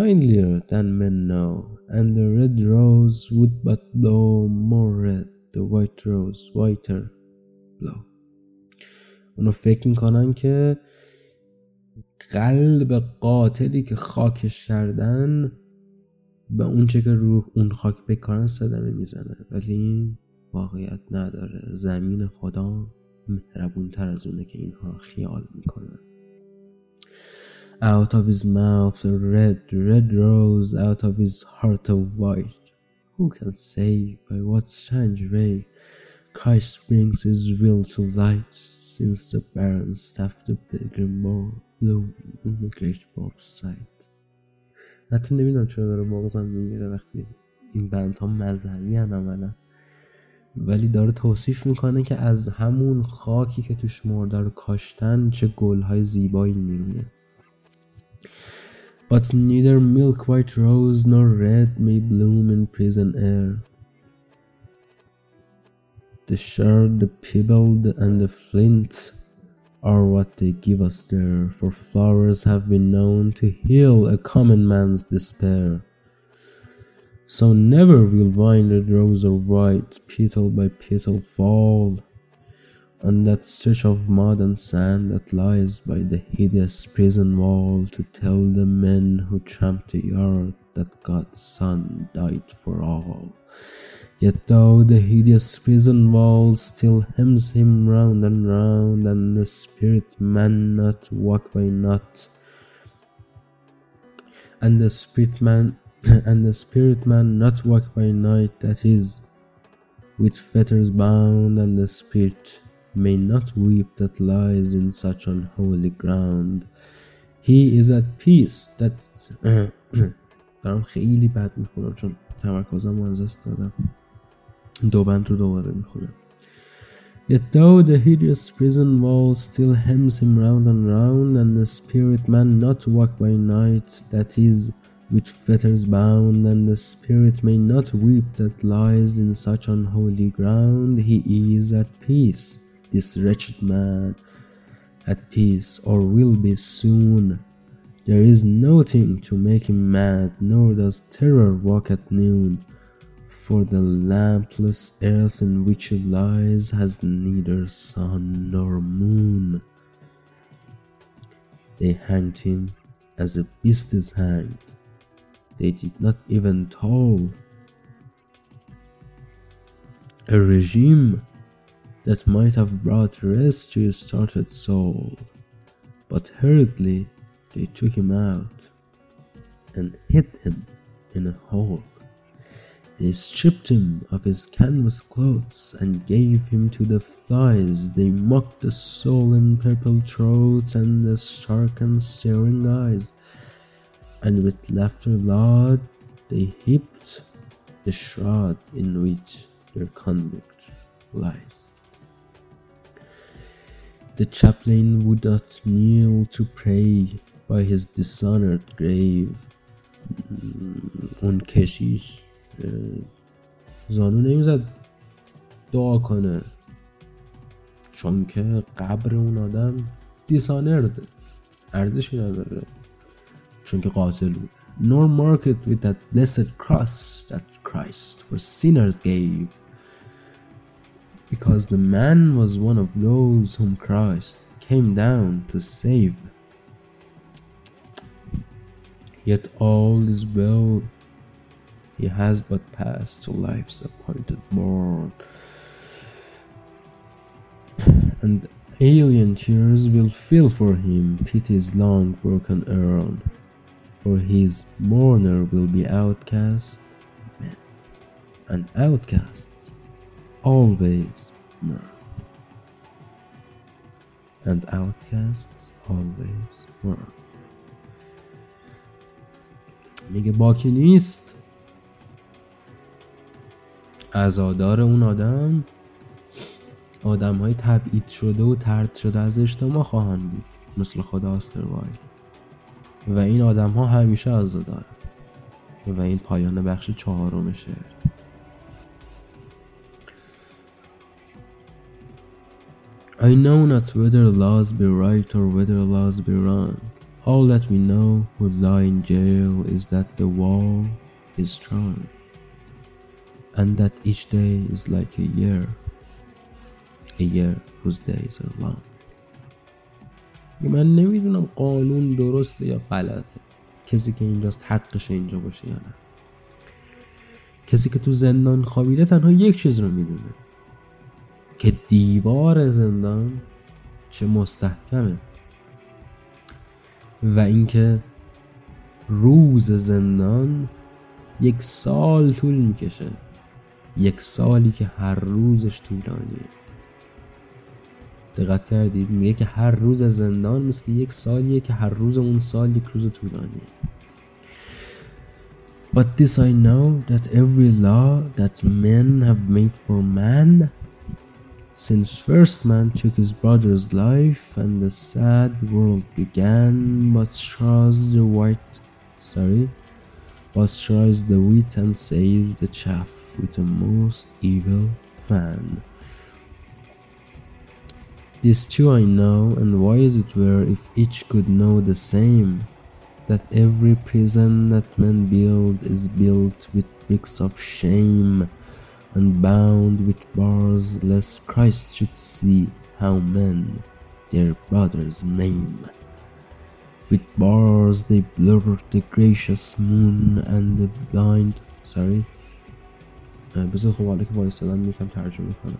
kindlier than men know, and the red rose would but blow more red, the white rose whiter blow. اونا فکر میکنن که قلب قاتلی که خاکش کردن به اون چه که روح اون خاک بکارن صدمه میزنه، ولی این واقعیت نداره. زمین خدا مهربونتر از اونه که اینها خیال میکنن. Out of his mouth a red rose, out of his heart a white. Who can say by what strange way Christ brings his will to light, since the barren staff the pilgrim bore blowing in the great world's sight. حتی نمیدونم چرا داره مغزم میگیره وقتی این بندها مذهبی هم اولا، ولی داره توصیف میکنه که از همون خاکی که توش مرده رو کاشتن چه گلهای زیبایی میرونه. But neither milk white rose nor red may bloom in prison air. The shard, the pebble, and the flint are what they give us there, for flowers have been known to heal a common man's despair. So never will vine red rose or white, petal by petal fall on that stretch of mud and sand that lies by the hideous prison wall, to tell the men who tramp the earth that God's Son died for all. Yet though the hideous prison wall still hems him round and round, and the spirit man not walk by not, and the spirit man not walk by night, that is, with fetters bound, and the spirit may not weep that lies in such unholy ground. He is at peace that. دارم خیلی بد میخونم چون تمرکزم از دست دادم. دوبند رو دوباره میخونم. Yet though the hideous prison wall still hems him round and round, and the spirit man not walk by night, that is, with fetters bound, and the spirit may not weep that lies in such unholy ground, he is at peace, this wretched man, at peace, or will be soon. There is nothing to make him mad, nor does terror walk at noon, for the lampless earth in which he lies has neither sun nor moon. They hanged him as a beast is hanged. They did not even toll a regime that might have brought rest to his startled soul, but hurriedly they took him out and hid him in a hole. They stripped him of his canvas clothes and gave him to the flies. They mocked the soul in purple throat and the stark and staring eyes. And with laughter loud they heaped the shroud in which their convict lies. The chaplain would not kneel to pray by his dishonored grave. اون کشیش زانو نمیزد دعا کنه چون که قبر اون آدم دیسانرد، ارزشی نداره چون که قاتل بود. Nor mark it with that blessed cross that Christ for sinners gave, because the man was one of those whom Christ came down to save. Yet all is well, he has but passed to life's appointed bourne, and alien tears will fill for him pity's long broken urn, for his mourner will be outcast men, and outcasts always mourn, and outcasts always mourn. میگه باکی نیست عزادار اون آدم آدم‌های تبعید شده و طرد شده از اجتماع خواهند بود، مثل خود آسکار وایلد. و این آدم‌ها همیشه عزا دارند. و این پایان بخش چهارم شعر. I know not whether laws be right or whether laws be wrong. All that we know who lie in jail is that the wall is strong, and that each day is like a year whose days are long. من نمیدونم قانون درسته یا غلطه. کسی که اینجاست حقش اینجا باشه یا نه. کسی که تو زندان خوابیده تنها یک چیز رو میدونه، که دیوار زندان چه مستحکمه و اینکه روز زندان 1 سال طول میکشه، 1 سالی که هر روزش طولانیه. دقت کردید؟ میگه که هر روز زندان مثل 1 سالیه که هر روز اون سال 1 روز طولانیه. But this I know that every law that men have made for man since first man took his brother's life and the sad world began, but straws the wheat and saves the chaff with a most evil fan. This too I know, and why is it where if each could know the same, that every prison that men build is built with bricks of shame, and bound with bars, lest Christ should see how men their brothers maim. With bars they blur the gracious moon and the blind. Sorry. بذار خب حالا که وایستادم میکنم ترجمه کنم.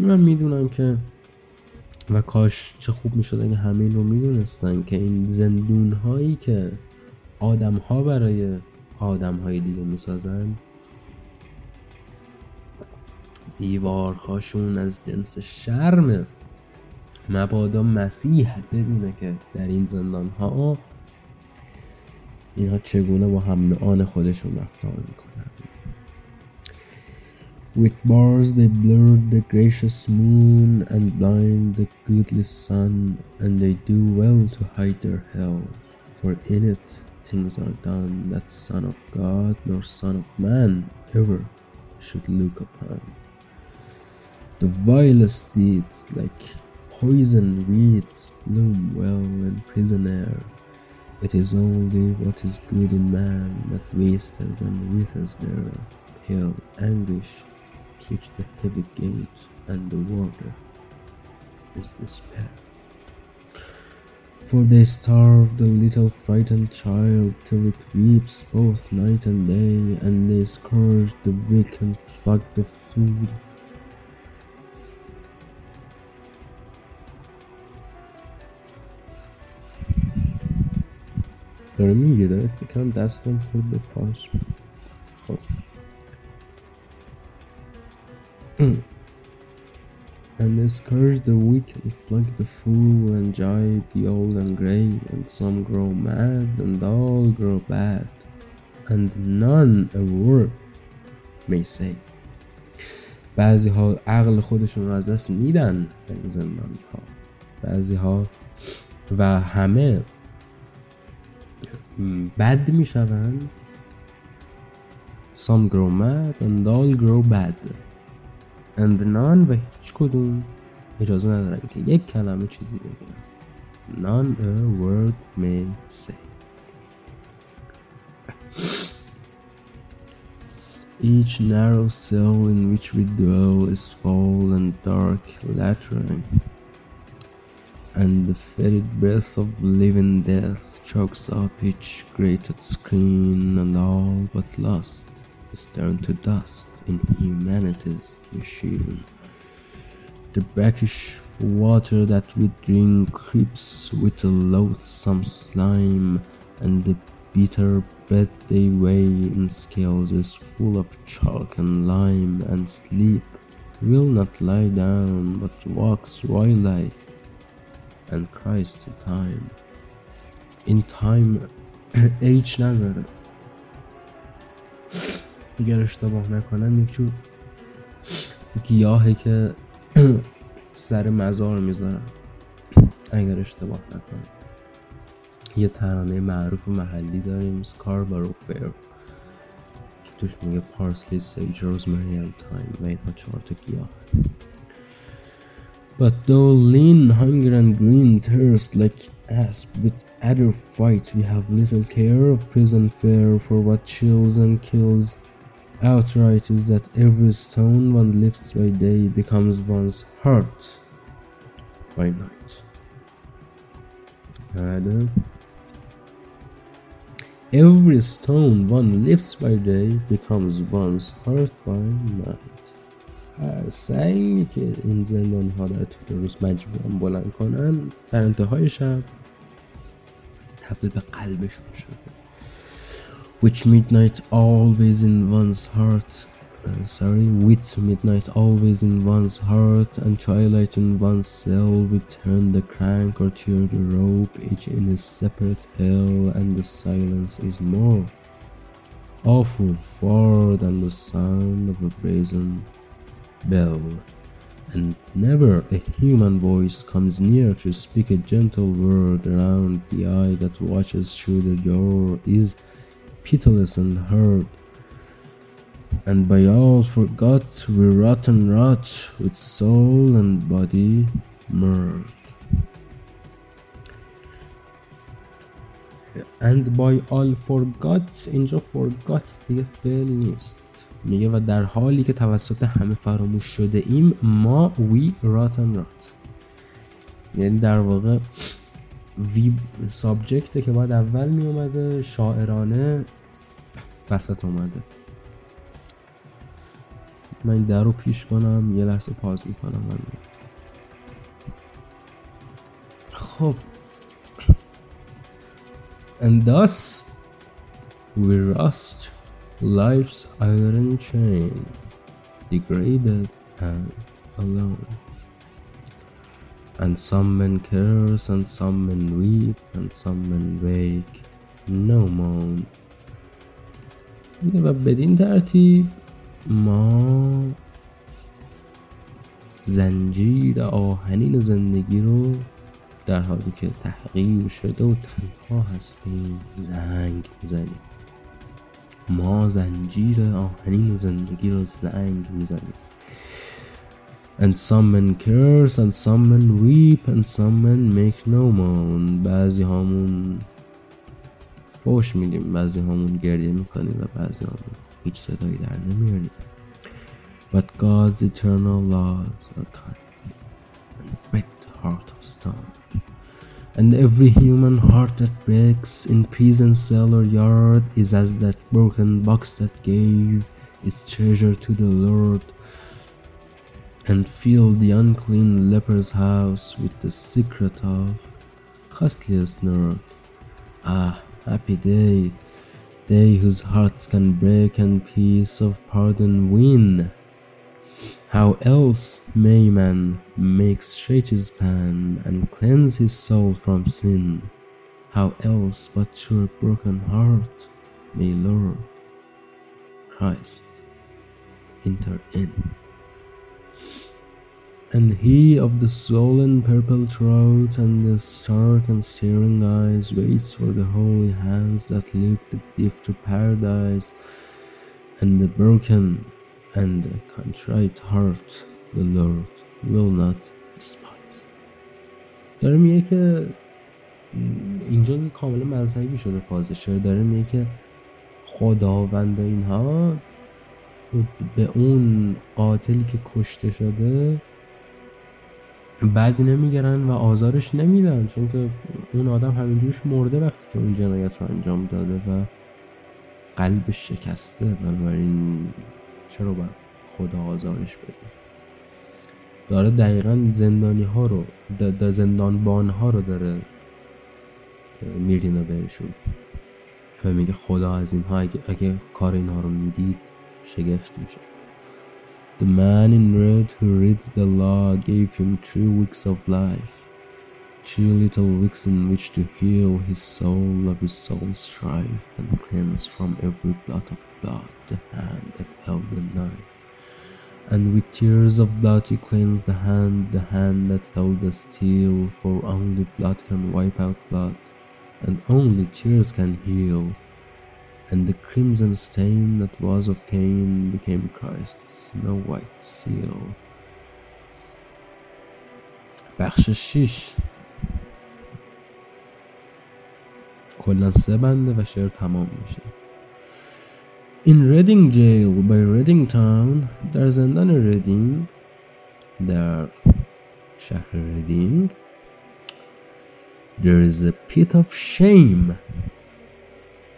من میدونم که و کاش چه خوب میشد اگه همه این رو میدونستن که این زندون هایی که آدم ها برای آدم های دیگه میسازن، دیوارهاشون از جنس شرمه. مبادا مسیح بدونه که در این زندان ها اینها چگونه با هم نوعان خودشون رفتار میکنن. With bars they blurred the gracious moon and blind the goodly sun, and they do well to hide their hell, for in it things are done that son of God nor son of man ever should look upon. The vilest deeds like poison weeds bloom well in prison air. It is only what is good in man that wasters and withers there. Pale anguish keeps the heavy gate, and the water is despair. For they starve the little frightened child till it weeps both night and day, and they scourge the weak and flog the food. داره میگیره، فکرم دستم خود به پاس. خب And they scourge the weak and flog the fool and jibe the old and grey, and some grow mad and all grow bad, and none a word may say. بعضی ها عقل خودشون رو از دست میدن در این زندان ها، بعضی ها و همه بد میشوند. Some grow mad and all grow bad, and none و هیچ کدوم اجازه ندارن که یک کلمه چیزی بگن. None a word may say. Each narrow cell in which we dwell is foul and dark, latrine, and the fetid breath of living death chokes up each grated screen, and all but lust is turned to dust in humanity's machine. The brackish water that we drink creeps with a loathsome slime, and the bitter bread they weigh in scales is full of chalk and lime, and sleep will not lie down but walks wildly and cries to time. In time age نداره. اگر اشتباه نکنم یک جور گیاهی که سر مزار میذارن اگر اشتباه نکنم. یه ترانه معروف محلی داریم سکاربارو فیر که توش میگه پارسلی سیج روزمری هم تایم و اینها 4 تا گیاه. But though lean, hunger and green, thirst like asp with other fight, we have little care of prison fare, for what chills and kills outright is that every stone one lifts by day becomes one's heart by night. Every stone one lifts by day becomes one's heart by night. هر سنگی که این زندان ها در طول روز مجبورن بلند کنن در انتهای شب تبدیل به قلبشون شده. With midnight always in one's heart and twilight in one's cell, we turn the crank or tear the rope, each in his separate hell, and the silence is more awful far than the sound of a brazen bell, and never a human voice comes near to speak a gentle word. Around the eye that watches through the door is pitiless and hard, and by all forgot we rot and rot with soul and body merged. And by all forgot اینجا forgot دیگه فعل نیست، میگه و در حالی که توسط همه فراموش شده ایم ما we rot and rot، یعنی در واقع we سابجکته که بعد اول می اومده شاعرانه وسط اومده. من این در رو پیش کنم یه لحظه پاز می کنم. خب And thus we rust life's iron chain, degraded and alone. And some men curse and some men weep and some men wake no moan. و بدین ترتیب ما زنجیر آهنین زندگی رو در حالی که تحقیر شده و تنها هستیم زنگ میزنیم. ما زنجیر آهنین زندگی رو زنگ میزنیم. And some men curse and some men weep and some men make no moan. بعضی هامون فوش میدیم، بعضی هامون گریه میکنیم و بعضی هامون هیچ صدایی در نمیاریم. But God's eternal laws are kind and big heart of stone, and every human heart that breaks in prison cell or yard is as that broken box that gave its treasure to the Lord, and filled the unclean leper's house with the secret of costliest nerd. Ah, happy day, they whose hearts can break and peace of pardon win. How else may man make straight his path and cleanse his soul from sin? How else but through a broken heart may Lord Christ enter in? And he of the swollen purple throat and the stark and staring eyes waits for the holy hands that lift the thief to paradise, and the broken and a contrite heart the Lord will not despise. داره میگه که اینجا کاملا مذهبی شده فاز شعر، داره میگه که خداوند اینها به اون قاتلی که کشته شده بد نمیگرن و آزارش نمیدن، چون که اون آدم همینجورش مرده وقتی که اون جنایت رو انجام داده و قلبش شکسته، بنابراین چرا باید خدا آزارش بده. داره دقیقاً زندانی ها رو زندانبان ها رو داره میرینه بهشون و میگه خدا از اینها اگه کار اینها رو میدید شگفت میشه. The man in red who reads the law gave him 3 weeks of life, 3 little weeks in which to heal his soul of his soul's strife and cleanse from every blot of blood the hand that held the knife, and with tears of blood he cleansed the hand that held the steel, for only blood can wipe out blood, and only tears can heal. And the crimson stain that was of Cain became Christ's snow-white seal. بخش 6 کلن 3 بنده و شعر تمام میشه. In Reading Jail by Reading Town, در زندان ریدینگ، در شهر ریدینگ، there is a pit of shame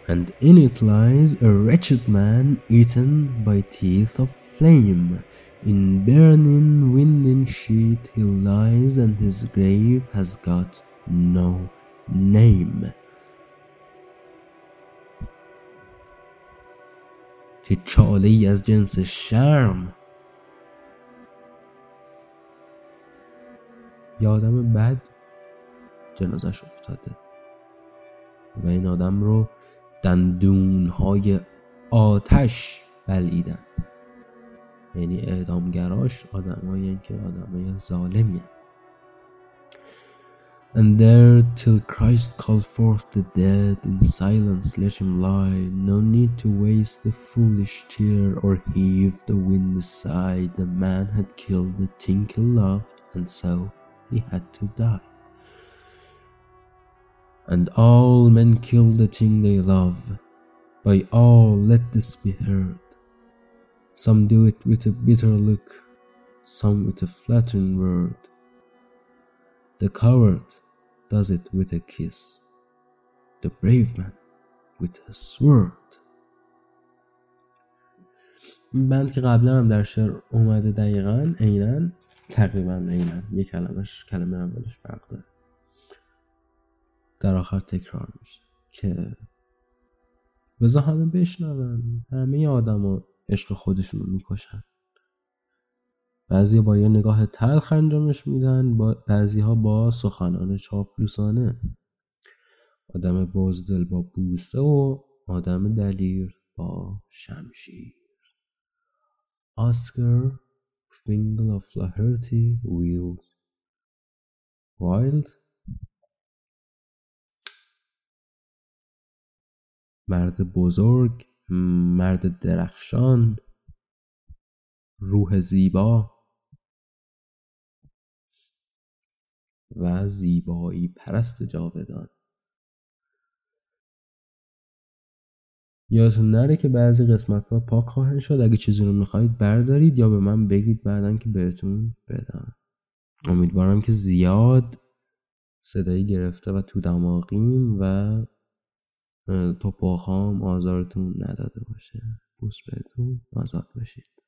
and in it lies a wretched man eaten by teeth of flame. In burning winding sheet he lies and his grave has got no name. چه چاله‌ای از جنس شرم. یه آدم بد جنازش افتاده و این آدم رو دندون‌های آتش بلعیدن، یعنی اعدامگراش آدمایی که آدمای ظالمی هستند. And there till Christ called forth the dead, in silence let him lie. No need to waste the foolish tear or heave the wind aside. The man had killed the thing he loved, and so he had to die. And all men kill the thing they love. By all let this be heard. Some do it with a bitter look, some with a flattering word. The coward does it with a kiss, the brave man with a sword. بند که قبلا هم در شعر اومده دقیقاً اینن، تقریباً اینن، یک کلمه اولش فرق داره، در آخر تکرار میشه که بذار همه بشنون، همه آدما عشق خودشون رو میکشن. بعضی با یه نگاه تلخ انجامش میدن، بعضی ها با سخنان چاپلوسانه. آدم بزدل با بوسه و آدم دلیر با شمشیر. Oscar Fingal O'Flaherty Wills Wilde. مرد بزرگ، مرد درخشان، روح زیبا و زیبایی پرست جاودان. یادتون نره که بعضی قسمت‌ها پاک خواهند شد. اگه چیزی رو می‌خواید بردارید یا به من بگید بعداً که بهتون بدم. امیدوارم که زیاد صدایی گرفته و تو دماغیم و تو پاهام آزارتون نداده باشه. بوس بهتون، آزاد باشید.